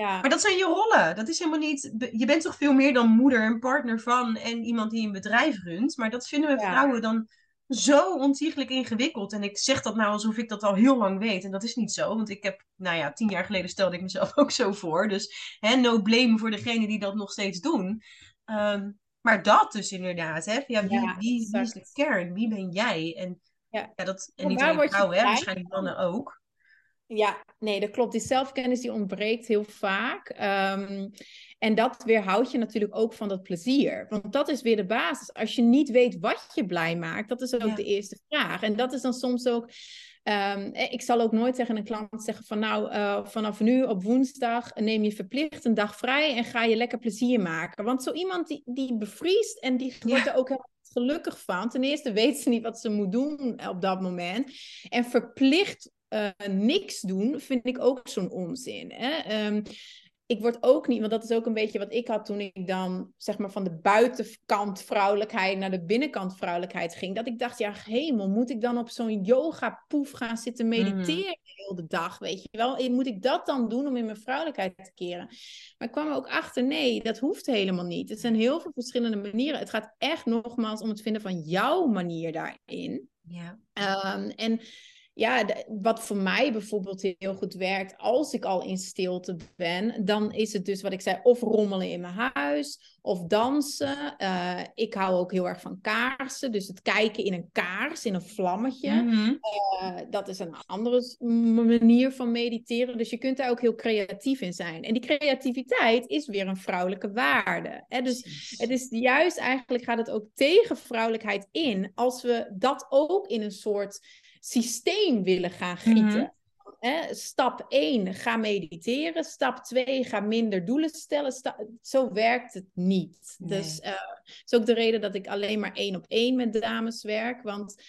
Maar dat zijn je rollen. Dat is helemaal niet, je bent toch veel meer dan moeder en partner van en iemand die een bedrijf runt. Maar dat vinden we vrouwen dan zo ontiegelijk ingewikkeld. En ik zeg dat nou alsof ik dat al heel lang weet. En dat is niet zo. Want ik heb, 10 jaar geleden stelde ik mezelf ook zo voor. Dus no blame voor degene die dat nog steeds doen. Maar dat dus inderdaad. Hè? Wie is de kern? Wie ben jij? En niet alleen vrouwen, waarschijnlijk mannen ook. Ja, nee, dat klopt. Die zelfkennis die ontbreekt heel vaak. En dat weerhoudt je natuurlijk ook van dat plezier. Want dat is weer de basis. Als je niet weet wat je blij maakt, dat is ook de eerste vraag. En dat is dan soms ook... ik zal ook nooit tegen een klant zeggen van vanaf nu op woensdag neem je verplicht een dag vrij en ga je lekker plezier maken. Want zo iemand die bevriest en die wordt er ook helemaal gelukkig van. Ten eerste weet ze niet wat ze moet doen op dat moment. En verplicht niks doen vind ik ook zo'n onzin. Hè? Ik word ook niet, want dat is ook een beetje wat ik had toen ik dan zeg maar van de buitenkant vrouwelijkheid naar de binnenkant vrouwelijkheid ging. Dat ik dacht, ja hemel, moet ik dan op zo'n yogapoef gaan zitten mediteren heel de dag, weet je wel? Moet ik dat dan doen om in mijn vrouwelijkheid te keren? Maar ik kwam er ook achter, nee, dat hoeft helemaal niet. Het zijn heel veel verschillende manieren. Het gaat echt nogmaals om het vinden van jouw manier daarin. Ja. Wat voor mij bijvoorbeeld heel goed werkt, als ik al in stilte ben, dan is het dus wat ik zei, of rommelen in mijn huis, of dansen. Ik hou ook heel erg van kaarsen, dus het kijken in een kaars, in een vlammetje. Mm-hmm. Dat is een andere manier van mediteren, dus je kunt daar ook heel creatief in zijn. En die creativiteit is weer een vrouwelijke waarde. Hè? Dus het is juist eigenlijk, gaat het ook tegen vrouwelijkheid in, als we dat ook in een soort systeem willen gaan gieten. Mm-hmm. Stap 1, ga mediteren. Stap 2, ga minder doelen stellen. Zo werkt het niet. Nee. Dus dat is ook de reden dat ik alleen maar 1-op-1 met dames werk. Want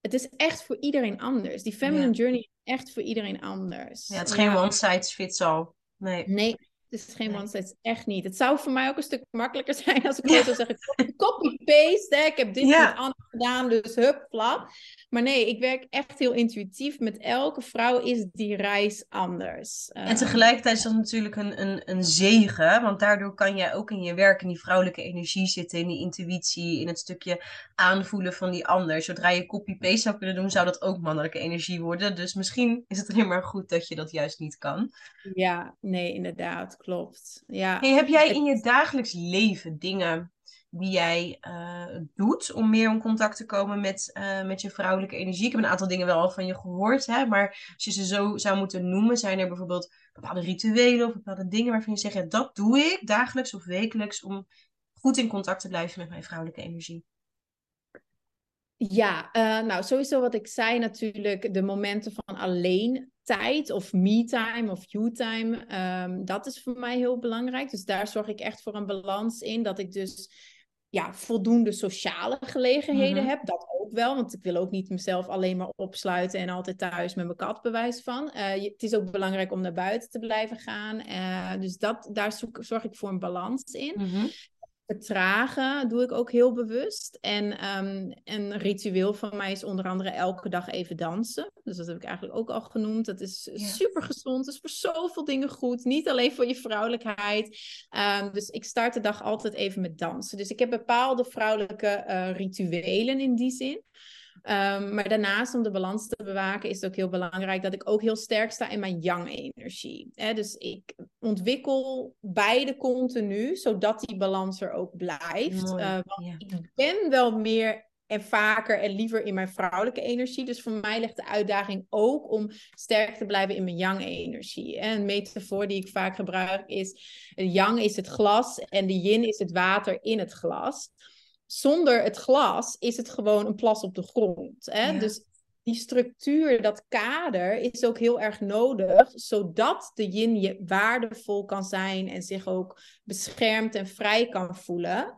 het is echt voor iedereen anders. Die feminine journey is echt voor iedereen anders. Ja, het is geen one size fits all. Nee, het is geen one size, echt niet. Het zou voor mij ook een stuk makkelijker zijn als ik zo zou zeggen, copy-paste, ik heb dit en anders gedaan, dus hup, flap. Maar nee, ik werk echt heel intuïtief. Met elke vrouw is die reis anders. En tegelijkertijd is dat natuurlijk een zegen. Want daardoor kan jij ook in je werk in die vrouwelijke energie zitten. In die intuïtie. In het stukje aanvoelen van die ander. Zodra je copy-paste zou kunnen doen, zou dat ook mannelijke energie worden. Dus misschien is het alleen maar goed dat je dat juist niet kan. Ja, nee, inderdaad. Klopt. Ja. Hey, heb jij in je dagelijks leven dingen die jij doet om meer in contact te komen met je vrouwelijke energie? Ik heb een aantal dingen wel al van je gehoord, hè? Maar als je ze zo zou moeten noemen, zijn er bijvoorbeeld bepaalde rituelen of bepaalde dingen waarvan je zegt, ja, dat doe ik dagelijks of wekelijks om goed in contact te blijven met mijn vrouwelijke energie? Ja, nou sowieso wat ik zei natuurlijk, de momenten van alleen tijd of me-time of you-time, dat is voor mij heel belangrijk. Dus daar zorg ik echt voor een balans in, dat ik dus voldoende sociale gelegenheden heb. Dat ook wel, want ik wil ook niet mezelf alleen maar opsluiten en altijd thuis met mijn kat bewijs van. Het is ook belangrijk om naar buiten te blijven gaan. Dus daar zorg ik voor een balans in. Vertragen doe ik ook heel bewust. En een ritueel van mij is onder andere elke dag even dansen. Dus dat heb ik eigenlijk ook al genoemd. Dat is super gezond. Dat is voor zoveel dingen goed. Niet alleen voor je vrouwelijkheid. Dus ik start de dag altijd even met dansen. Dus ik heb bepaalde vrouwelijke rituelen in die zin. Maar daarnaast, om de balans te bewaken, is het ook heel belangrijk dat ik ook heel sterk sta in mijn yang-energie. Dus ik ontwikkel beide continu, zodat die balans er ook blijft. Want ik ben wel meer en vaker en liever in mijn vrouwelijke energie. Dus voor mij ligt de uitdaging ook om sterk te blijven in mijn yang-energie. Een metafoor die ik vaak gebruik is, yang is het glas en de yin is het water in het glas. Zonder het glas is het gewoon een plas op de grond. Dus die structuur, dat kader is ook heel erg nodig, zodat de yin je waardevol kan zijn en zich ook beschermd en vrij kan voelen.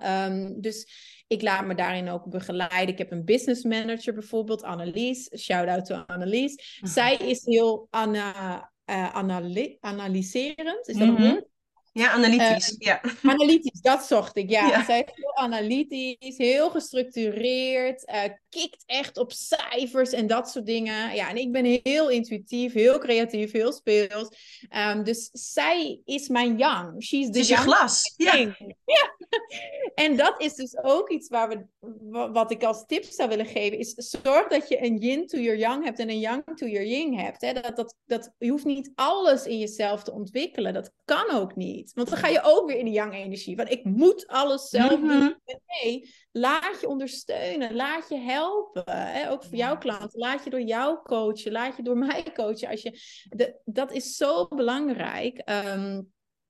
Dus ik laat me daarin ook begeleiden. Ik heb een business manager bijvoorbeeld, Annelies. Shout out to Annelies. Zij is heel analyserend. Is dat een woord? Ja, analytisch. Analytisch, dat zocht ik, Zij is heel analytisch, heel gestructureerd, kikt echt op cijfers en dat soort dingen. Ja, en ik ben heel intuïtief, heel creatief, heel speels. Dus zij is mijn yang. She's the yang. Glas. Ja. En dat is dus ook iets wat ik als tip zou willen geven, is zorg dat je een yin to your yang hebt en een yang to your yin hebt. Dat je hoeft niet alles in jezelf te ontwikkelen. Dat kan ook niet. Want dan ga je ook weer in de yang-energie. Want ik moet alles zelf doen. Nee, laat je ondersteunen. Laat je helpen. Ook voor jouw klant. Laat je door jou coachen. Laat je door mij coachen. Dat is zo belangrijk.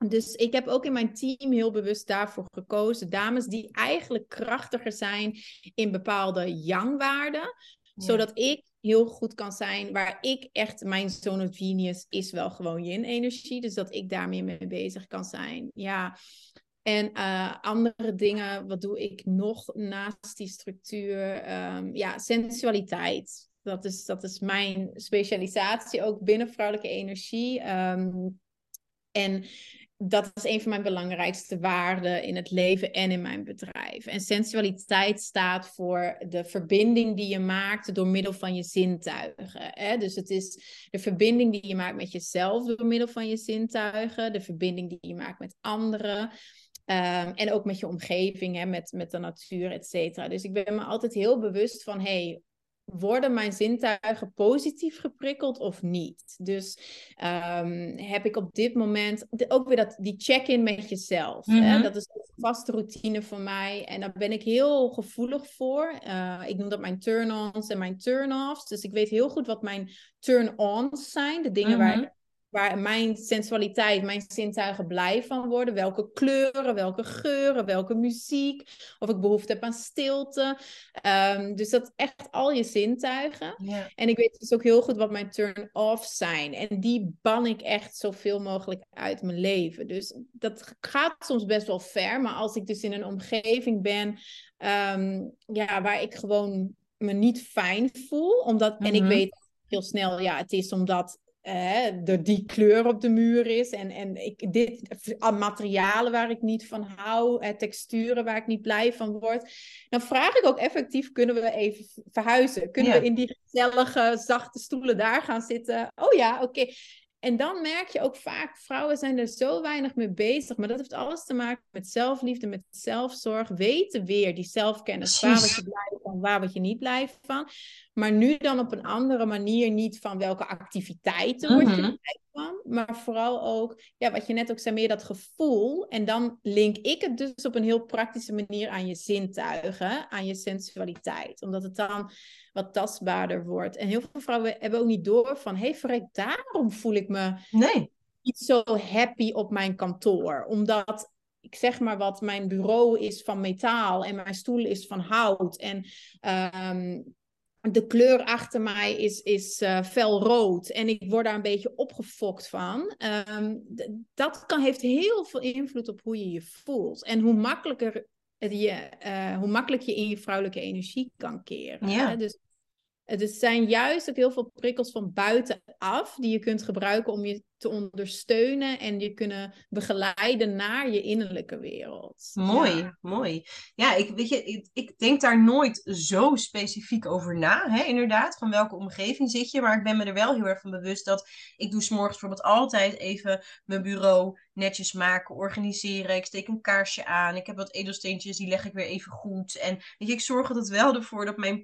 Dus ik heb ook in mijn team heel bewust daarvoor gekozen. Dames die eigenlijk krachtiger zijn in bepaalde yang-waarden. Zodat ik heel goed kan zijn, waar ik echt, mijn zone of genius is wel gewoon yin-energie, dus dat ik daarmee mee bezig kan zijn. Ja, en andere dingen, wat doe ik nog naast die structuur? Sensualiteit, dat is mijn specialisatie, ook binnen vrouwelijke energie. En dat is een van mijn belangrijkste waarden in het leven en in mijn bedrijf. En sensualiteit staat voor de verbinding die je maakt door middel van je zintuigen. Dus het is de verbinding die je maakt met jezelf door middel van je zintuigen. De verbinding die je maakt met anderen. En ook met je omgeving, met de natuur, et cetera. Dus ik ben me altijd heel bewust van, worden mijn zintuigen positief geprikkeld of niet? Dus heb ik op dit moment ook weer die check-in met jezelf. Dat is een vaste routine voor mij. En daar ben ik heel gevoelig voor. Ik noem dat mijn turn-ons en mijn turn-offs. Dus ik weet heel goed wat mijn turn-ons zijn. De dingen waar mijn sensualiteit, mijn zintuigen blij van worden. Welke kleuren, welke geuren, welke muziek. Of ik behoefte heb aan stilte. Dus dat is echt al je zintuigen. Ja. En ik weet dus ook heel goed wat mijn turn-offs zijn. En die ban ik echt zoveel mogelijk uit mijn leven. Dus dat gaat soms best wel ver. Maar als ik dus in een omgeving ben waar ik gewoon me niet fijn voel. En ik weet heel snel, het is omdat er die kleur op de muur is. Dit materialen waar ik niet van hou. Texturen waar ik niet blij van word. Dan vraag ik ook effectief, kunnen we even verhuizen? Kunnen we in die gezellige, zachte stoelen daar gaan zitten? Oh ja, oké. En dan merk je ook vaak, vrouwen zijn er zo weinig mee bezig. Maar dat heeft alles te maken met zelfliefde, met zelfzorg. Weten weer, die zelfkennis. Waar word je blij van, waar word je niet blij van. Maar nu dan op een andere manier. Niet van welke activiteiten word je blij van. Maar vooral ook, ja, wat je net ook zei, meer dat gevoel. En dan link ik het dus op een heel praktische manier aan je zintuigen. Aan je sensualiteit. Omdat het dan wat tastbaarder wordt. En heel veel vrouwen hebben ook niet door van, hé, verrek, daarom voel ik me niet zo happy op mijn kantoor. Omdat, ik zeg maar wat, mijn bureau is van metaal en mijn stoel is van hout. En de kleur achter mij is felrood. En ik word daar een beetje opgefokt van. Dat heeft heel veel invloed op hoe je je voelt. En hoe makkelijk je in je vrouwelijke energie kan keren. Ja. Dus het zijn juist ook heel veel prikkels van buitenaf die je kunt gebruiken om je te ondersteunen en je kunnen begeleiden naar je innerlijke wereld. Mooi. Ja, ik denk daar nooit zo specifiek over na, hè? Inderdaad, van welke omgeving zit je, maar ik ben me er wel heel erg van bewust dat ik doe 's morgens bijvoorbeeld altijd even mijn bureau netjes maken, organiseren, ik steek een kaarsje aan, ik heb wat edelsteentjes, die leg ik weer even goed en weet je, ik zorg altijd wel ervoor dat mijn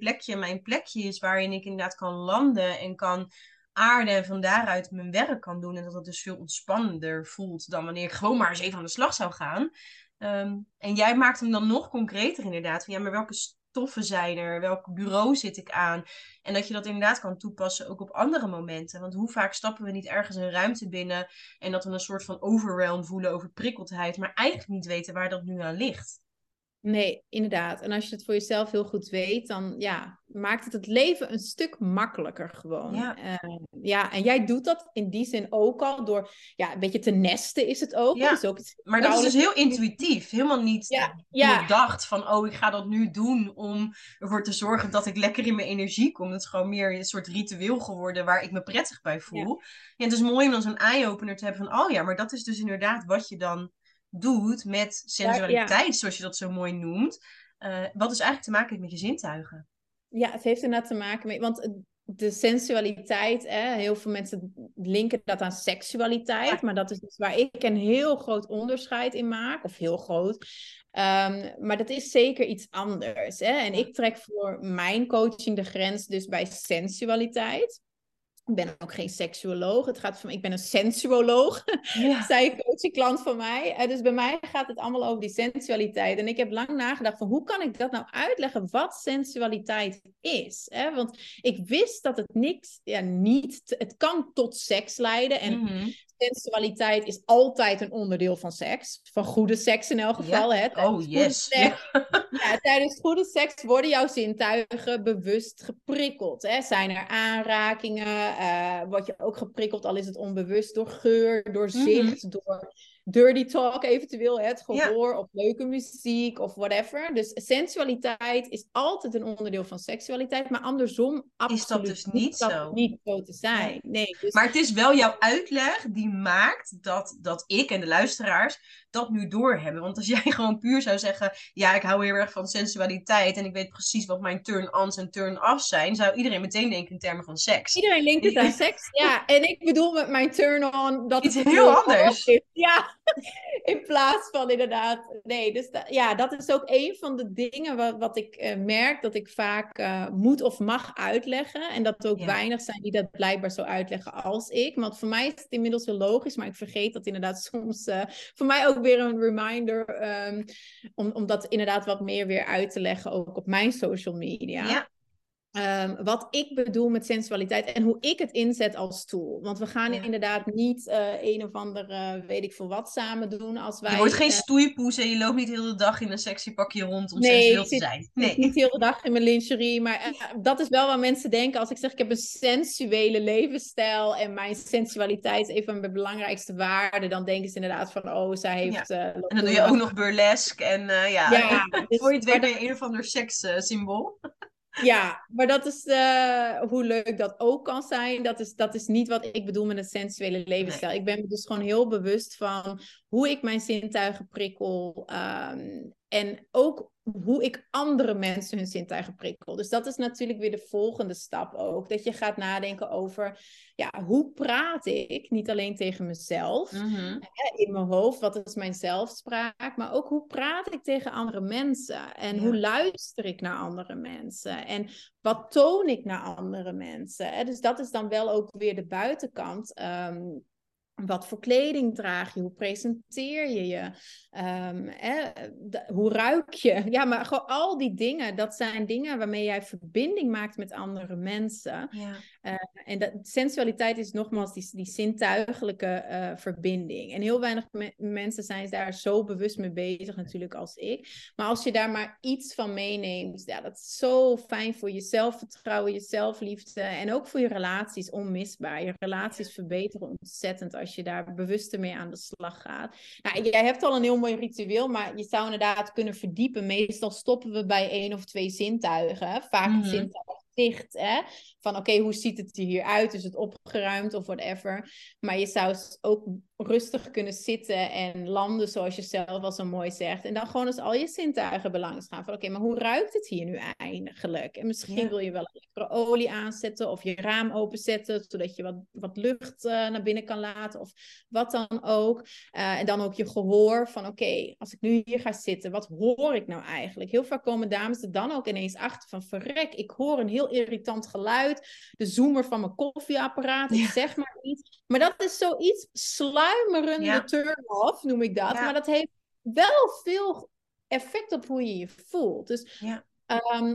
plekje is waarin ik inderdaad kan landen en kan aarden en van daaruit mijn werk kan doen. En dat het dus veel ontspannender voelt dan wanneer ik gewoon maar eens even aan de slag zou gaan. En jij maakt hem dan nog concreter inderdaad. Van ja, maar welke stoffen zijn er? Welk bureau zit ik aan? En dat je dat inderdaad kan toepassen ook op andere momenten. Want hoe vaak stappen we niet ergens een ruimte binnen en dat we een soort van overwhelm voelen, overprikkeldheid, maar eigenlijk niet weten waar dat nu aan ligt. Nee, inderdaad. En als je het voor jezelf heel goed weet, dan maakt het leven een stuk makkelijker gewoon. En jij doet dat in die zin ook al door een beetje te nesten is het ook. Ja, dat is ook iets maar dat is dus heel intuïtief. Helemaal niet bedacht van, ik ga dat nu doen om ervoor te zorgen dat ik lekker in mijn energie kom. Dat is gewoon meer een soort ritueel geworden waar ik me prettig bij voel. Ja. Ja, het is mooi om dan zo'n eye-opener te hebben van, maar dat is dus inderdaad wat je dan doet met sensualiteit, zoals je dat zo mooi noemt. Wat dus eigenlijk te maken heeft met je zintuigen. Ja, het heeft inderdaad te maken met, want de sensualiteit, heel veel mensen linken dat aan seksualiteit, maar dat is dus waar ik een heel groot onderscheid in maak, of heel groot. Maar dat is zeker iets anders. En ik trek voor mijn coaching de grens dus bij sensualiteit. Ik ben ook geen seksuoloog. Ik ben een sensuoloog, zei een coachklant van mij. Dus bij mij gaat het allemaal over die sensualiteit. En ik heb lang nagedacht van, hoe kan ik dat nou uitleggen wat sensualiteit is? Want ik wist dat het het kan tot seks leiden. En sensualiteit is altijd een onderdeel van seks. Van goede seks in elk geval. Tijdens goede seks worden jouw zintuigen bewust geprikkeld. Zijn er aanrakingen? Word je ook geprikkeld, al is het onbewust, door geur, door zicht, door dirty talk eventueel, het gehoor of leuke muziek of whatever. Dus sensualiteit is altijd een onderdeel van seksualiteit, maar andersom absoluut is dat dus niet zo te zijn. Nee, dus... Maar het is wel jouw uitleg die maakt dat ik en de luisteraars dat nu doorhebben. Want als jij gewoon puur zou zeggen, ja, ik hou heel erg van sensualiteit en ik weet precies wat mijn turn-ons en turn-offs zijn, zou iedereen meteen denken in termen van seks. Iedereen denkt het aan seks, En ik bedoel met mijn turn-on dat iets heel anders is. Ja. In plaats van inderdaad... Nee, dus dat is ook een van de dingen wat ik merk dat ik vaak moet of mag uitleggen. En dat er ook weinig zijn die dat blijkbaar zo uitleggen als ik. Want voor mij is het inmiddels heel logisch, maar ik vergeet dat inderdaad soms. Voor mij ook weer een reminder om dat inderdaad wat meer weer uit te leggen, ook op mijn social media. Ja. Wat ik bedoel met sensualiteit en hoe ik het inzet als tool. Want we gaan inderdaad niet een of andere weet ik veel wat samen doen. Als wij, je wordt geen stoeipoes en je loopt niet de hele dag in een sexy pakje rond om sensueel te zijn. Nee, ik zit niet de hele dag in mijn lingerie. Maar dat is wel wat mensen denken als ik zeg, ik heb een sensuele levensstijl en mijn sensualiteit is een van mijn belangrijkste waarden. Dan denken ze inderdaad van, zij heeft... en dan doe je ook nog burlesque en dus, voor je het weet ben je een of ander sekssymbool. Ja, maar dat is hoe leuk dat ook kan zijn. Dat is niet wat ik bedoel met een sensuele levensstijl. Nee. Ik ben me dus gewoon heel bewust van hoe ik mijn zintuigen prikkel. En ook hoe ik andere mensen hun zintuigen prikkel. Dus dat is natuurlijk weer de volgende stap ook. Dat je gaat nadenken over, ja, hoe praat ik? Niet alleen tegen mezelf, in mijn hoofd, wat is mijn zelfspraak? Maar ook, hoe praat ik tegen andere mensen? En hoe luister ik naar andere mensen? En wat toon ik naar andere mensen? Hè? Dus dat is dan wel ook weer de buitenkant. Wat voor kleding draag je? Hoe presenteer je je? Hoe ruik je? Ja, maar gewoon al die dingen. Dat zijn dingen waarmee jij verbinding maakt met andere mensen. Ja. En dat, sensualiteit is nogmaals die zintuigelijke verbinding. En heel weinig mensen zijn daar zo bewust mee bezig natuurlijk als ik. Maar als je daar maar iets van meeneemt. Ja, dat is zo fijn voor je zelfvertrouwen, je zelfliefde. En ook voor je relaties onmisbaar. Je relaties verbeteren ontzettend als je daar bewuster mee aan de slag gaat. Nou, jij hebt al een heel mooi ritueel, maar je zou inderdaad kunnen verdiepen. Meestal stoppen we bij 1 of 2 zintuigen. Vaak het zintuig dicht, hè? Van oké, hoe ziet het hier uit? Is het opgeruimd of whatever? Maar je zou ook rustig kunnen zitten en landen, zoals je zelf al zo mooi zegt. En dan gewoon eens al je zintuigen belangs gaan. Van oké, maar hoe ruikt het hier nu eigenlijk? En misschien wil je wel lekkere olie aanzetten of je raam openzetten, zodat je wat lucht naar binnen kan laten of wat dan ook. En dan ook je gehoor van oké, als ik nu hier ga zitten, wat hoor ik nou eigenlijk? Heel vaak komen dames er dan ook ineens achter van verrek, ik hoor een heel irritant geluid, de zoemer van mijn koffieapparaat, ik zeg maar iets. Maar dat is zoiets sluimerende turn-off, noem ik dat. Ja. Maar dat heeft wel veel effect op hoe je je voelt. Dus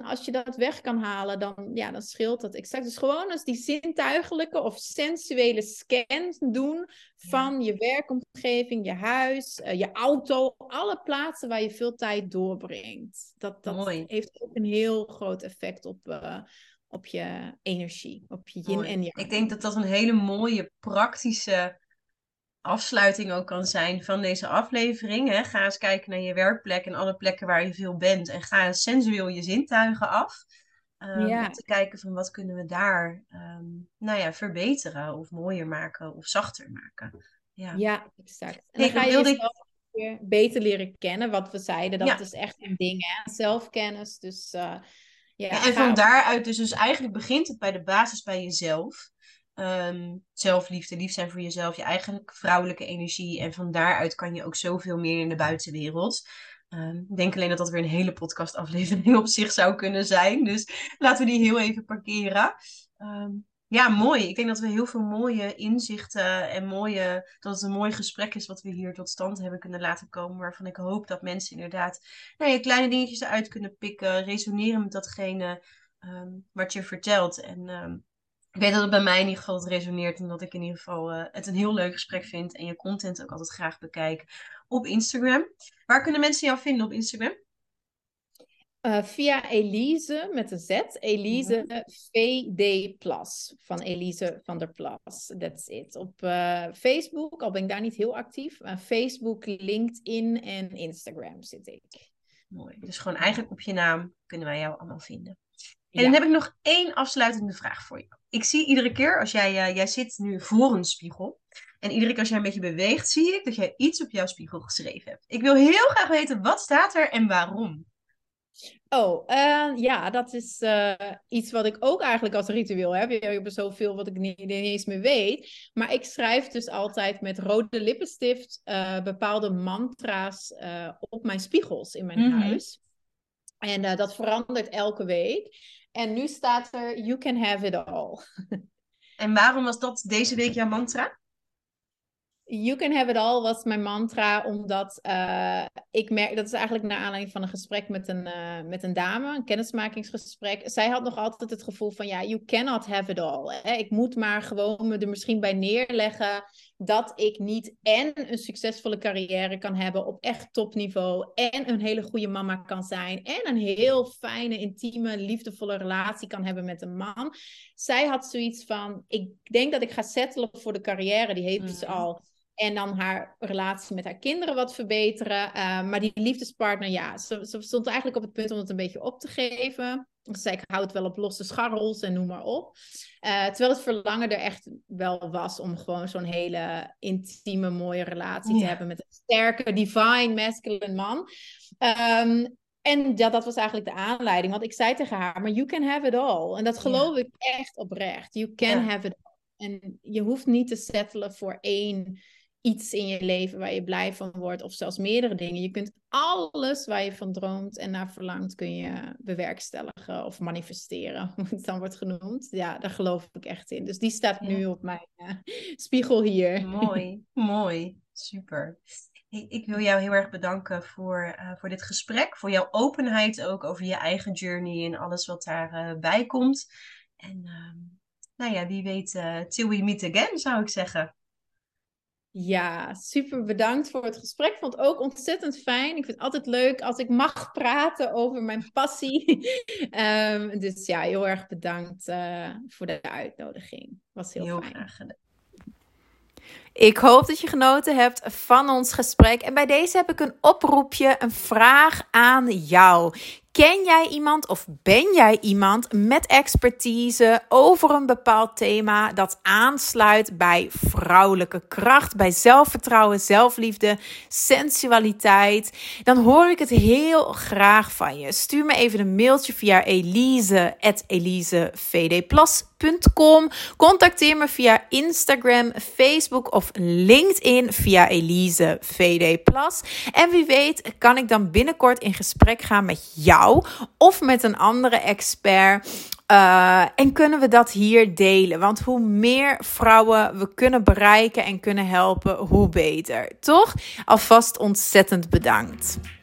als je dat weg kan halen, dan scheelt dat exact. Dus gewoon eens die zintuigelijke of sensuele scan doen van je werkomgeving, je huis, je auto, alle plaatsen waar je veel tijd doorbrengt. Dat heeft ook een heel groot effect op je energie, op je yin en yang. Ik denk dat dat een hele mooie praktische afsluiting ook kan zijn van deze aflevering. Hè? Ga eens kijken naar je werkplek en alle plekken waar je veel bent. En ga sensueel je zintuigen af. Om te kijken van wat kunnen we daar verbeteren of mooier maken of zachter maken. Ja exact. En dan ga je jezelf weer beter leren kennen, wat we zeiden. Dat is echt een ding, hè? Zelfkennis. Dus, en van daaruit dus eigenlijk begint het bij de basis bij jezelf. Zelfliefde, lief zijn voor jezelf, je eigen vrouwelijke energie. En van daaruit kan je ook zoveel meer in de buitenwereld. Ik denk alleen dat weer een hele podcastaflevering op zich zou kunnen zijn. Dus laten we die heel even parkeren. Mooi. Ik denk dat we heel veel mooie inzichten en dat het een mooi gesprek is wat we hier tot stand hebben kunnen laten komen. Waarvan ik hoop dat mensen inderdaad kleine dingetjes eruit kunnen pikken. Resoneren met datgene wat je vertelt. En ik weet dat het bij mij in ieder geval resoneert. Omdat ik in ieder geval het een heel leuk gesprek vind. En je content ook altijd graag bekijk op Instagram. Waar kunnen mensen jou vinden op Instagram? Via Elise met een Z. Elise VD Plas. Van Elise van der Plas. That's it. Op Facebook, al ben ik daar niet heel actief. Maar Facebook, LinkedIn en Instagram zit ik. Mooi. Dus gewoon eigenlijk op je naam kunnen wij jou allemaal vinden. En dan heb ik nog 1 afsluitende vraag voor je. Ik zie iedere keer als jij zit nu voor een spiegel. En iedere keer als jij een beetje beweegt, zie ik dat jij iets op jouw spiegel geschreven hebt. Ik wil heel graag weten, wat staat er en waarom? Dat is iets wat ik ook eigenlijk als ritueel heb. Ik heb er zoveel wat ik niet eens meer weet. Maar ik schrijf dus altijd met rode lippenstift bepaalde mantra's op mijn spiegels in mijn huis. En dat verandert elke week. En nu staat er, you can have it all. En waarom was dat deze week jouw mantra? You can have it all was mijn mantra, omdat ik merk, dat is eigenlijk naar aanleiding van een gesprek met een dame, een kennismakingsgesprek. Zij had nog altijd het gevoel van, you cannot have it all. Hè? Ik moet maar gewoon me er misschien bij neerleggen dat ik niet en een succesvolle carrière kan hebben op echt topniveau en een hele goede mama kan zijn en een heel fijne, intieme, liefdevolle relatie kan hebben met een man. Zij had zoiets van, ik denk dat ik ga settelen voor de carrière, die heeft ze al. En dan haar relatie met haar kinderen wat verbeteren. Maar die liefdespartner, ja, ze stond eigenlijk op het punt om het een beetje op te geven. Ze zei, ik hou het wel op losse scharrels en noem maar op. Terwijl het verlangen er echt wel was om gewoon zo'n hele intieme, mooie relatie te hebben met een sterke, divine, masculine man. En dat was eigenlijk de aanleiding. Want ik zei tegen haar, maar you can have it all. En dat geloof ik echt oprecht. You can have it all. En je hoeft niet te settelen voor één iets in je leven waar je blij van wordt. Of zelfs meerdere dingen. Je kunt alles waar je van droomt en naar verlangt kun je bewerkstelligen of manifesteren. Hoe het dan wordt genoemd. Ja, daar geloof ik echt in. Dus die staat nu op mijn spiegel hier. Mooi, mooi. Super. Ik wil jou heel erg bedanken voor dit gesprek. Voor jouw openheid ook over je eigen journey en alles wat daarbij komt. En nou ja, wie weet, till we meet again, zou ik zeggen. Ja, super bedankt voor het gesprek. Ik vond het ook ontzettend fijn. Ik vind het altijd leuk als ik mag praten over mijn passie. Dus ja, heel erg bedankt voor de uitnodiging. Het was heel fijn. Graag gedaan. Ik hoop dat je genoten hebt van ons gesprek. En bij deze heb ik een oproepje, een vraag aan jou. Ken jij iemand of ben jij iemand met expertise over een bepaald thema dat aansluit bij vrouwelijke kracht, bij zelfvertrouwen, zelfliefde, sensualiteit? Dan hoor ik het heel graag van je. Stuur me even een mailtje via elise@elisevdplas.com. Contacteer me via Instagram, Facebook of LinkedIn via elisevdplas. En wie weet kan ik dan binnenkort in gesprek gaan met jou. Of met een andere expert. En kunnen we dat hier delen? Want hoe meer vrouwen we kunnen bereiken en kunnen helpen, hoe beter. Toch? Alvast ontzettend bedankt.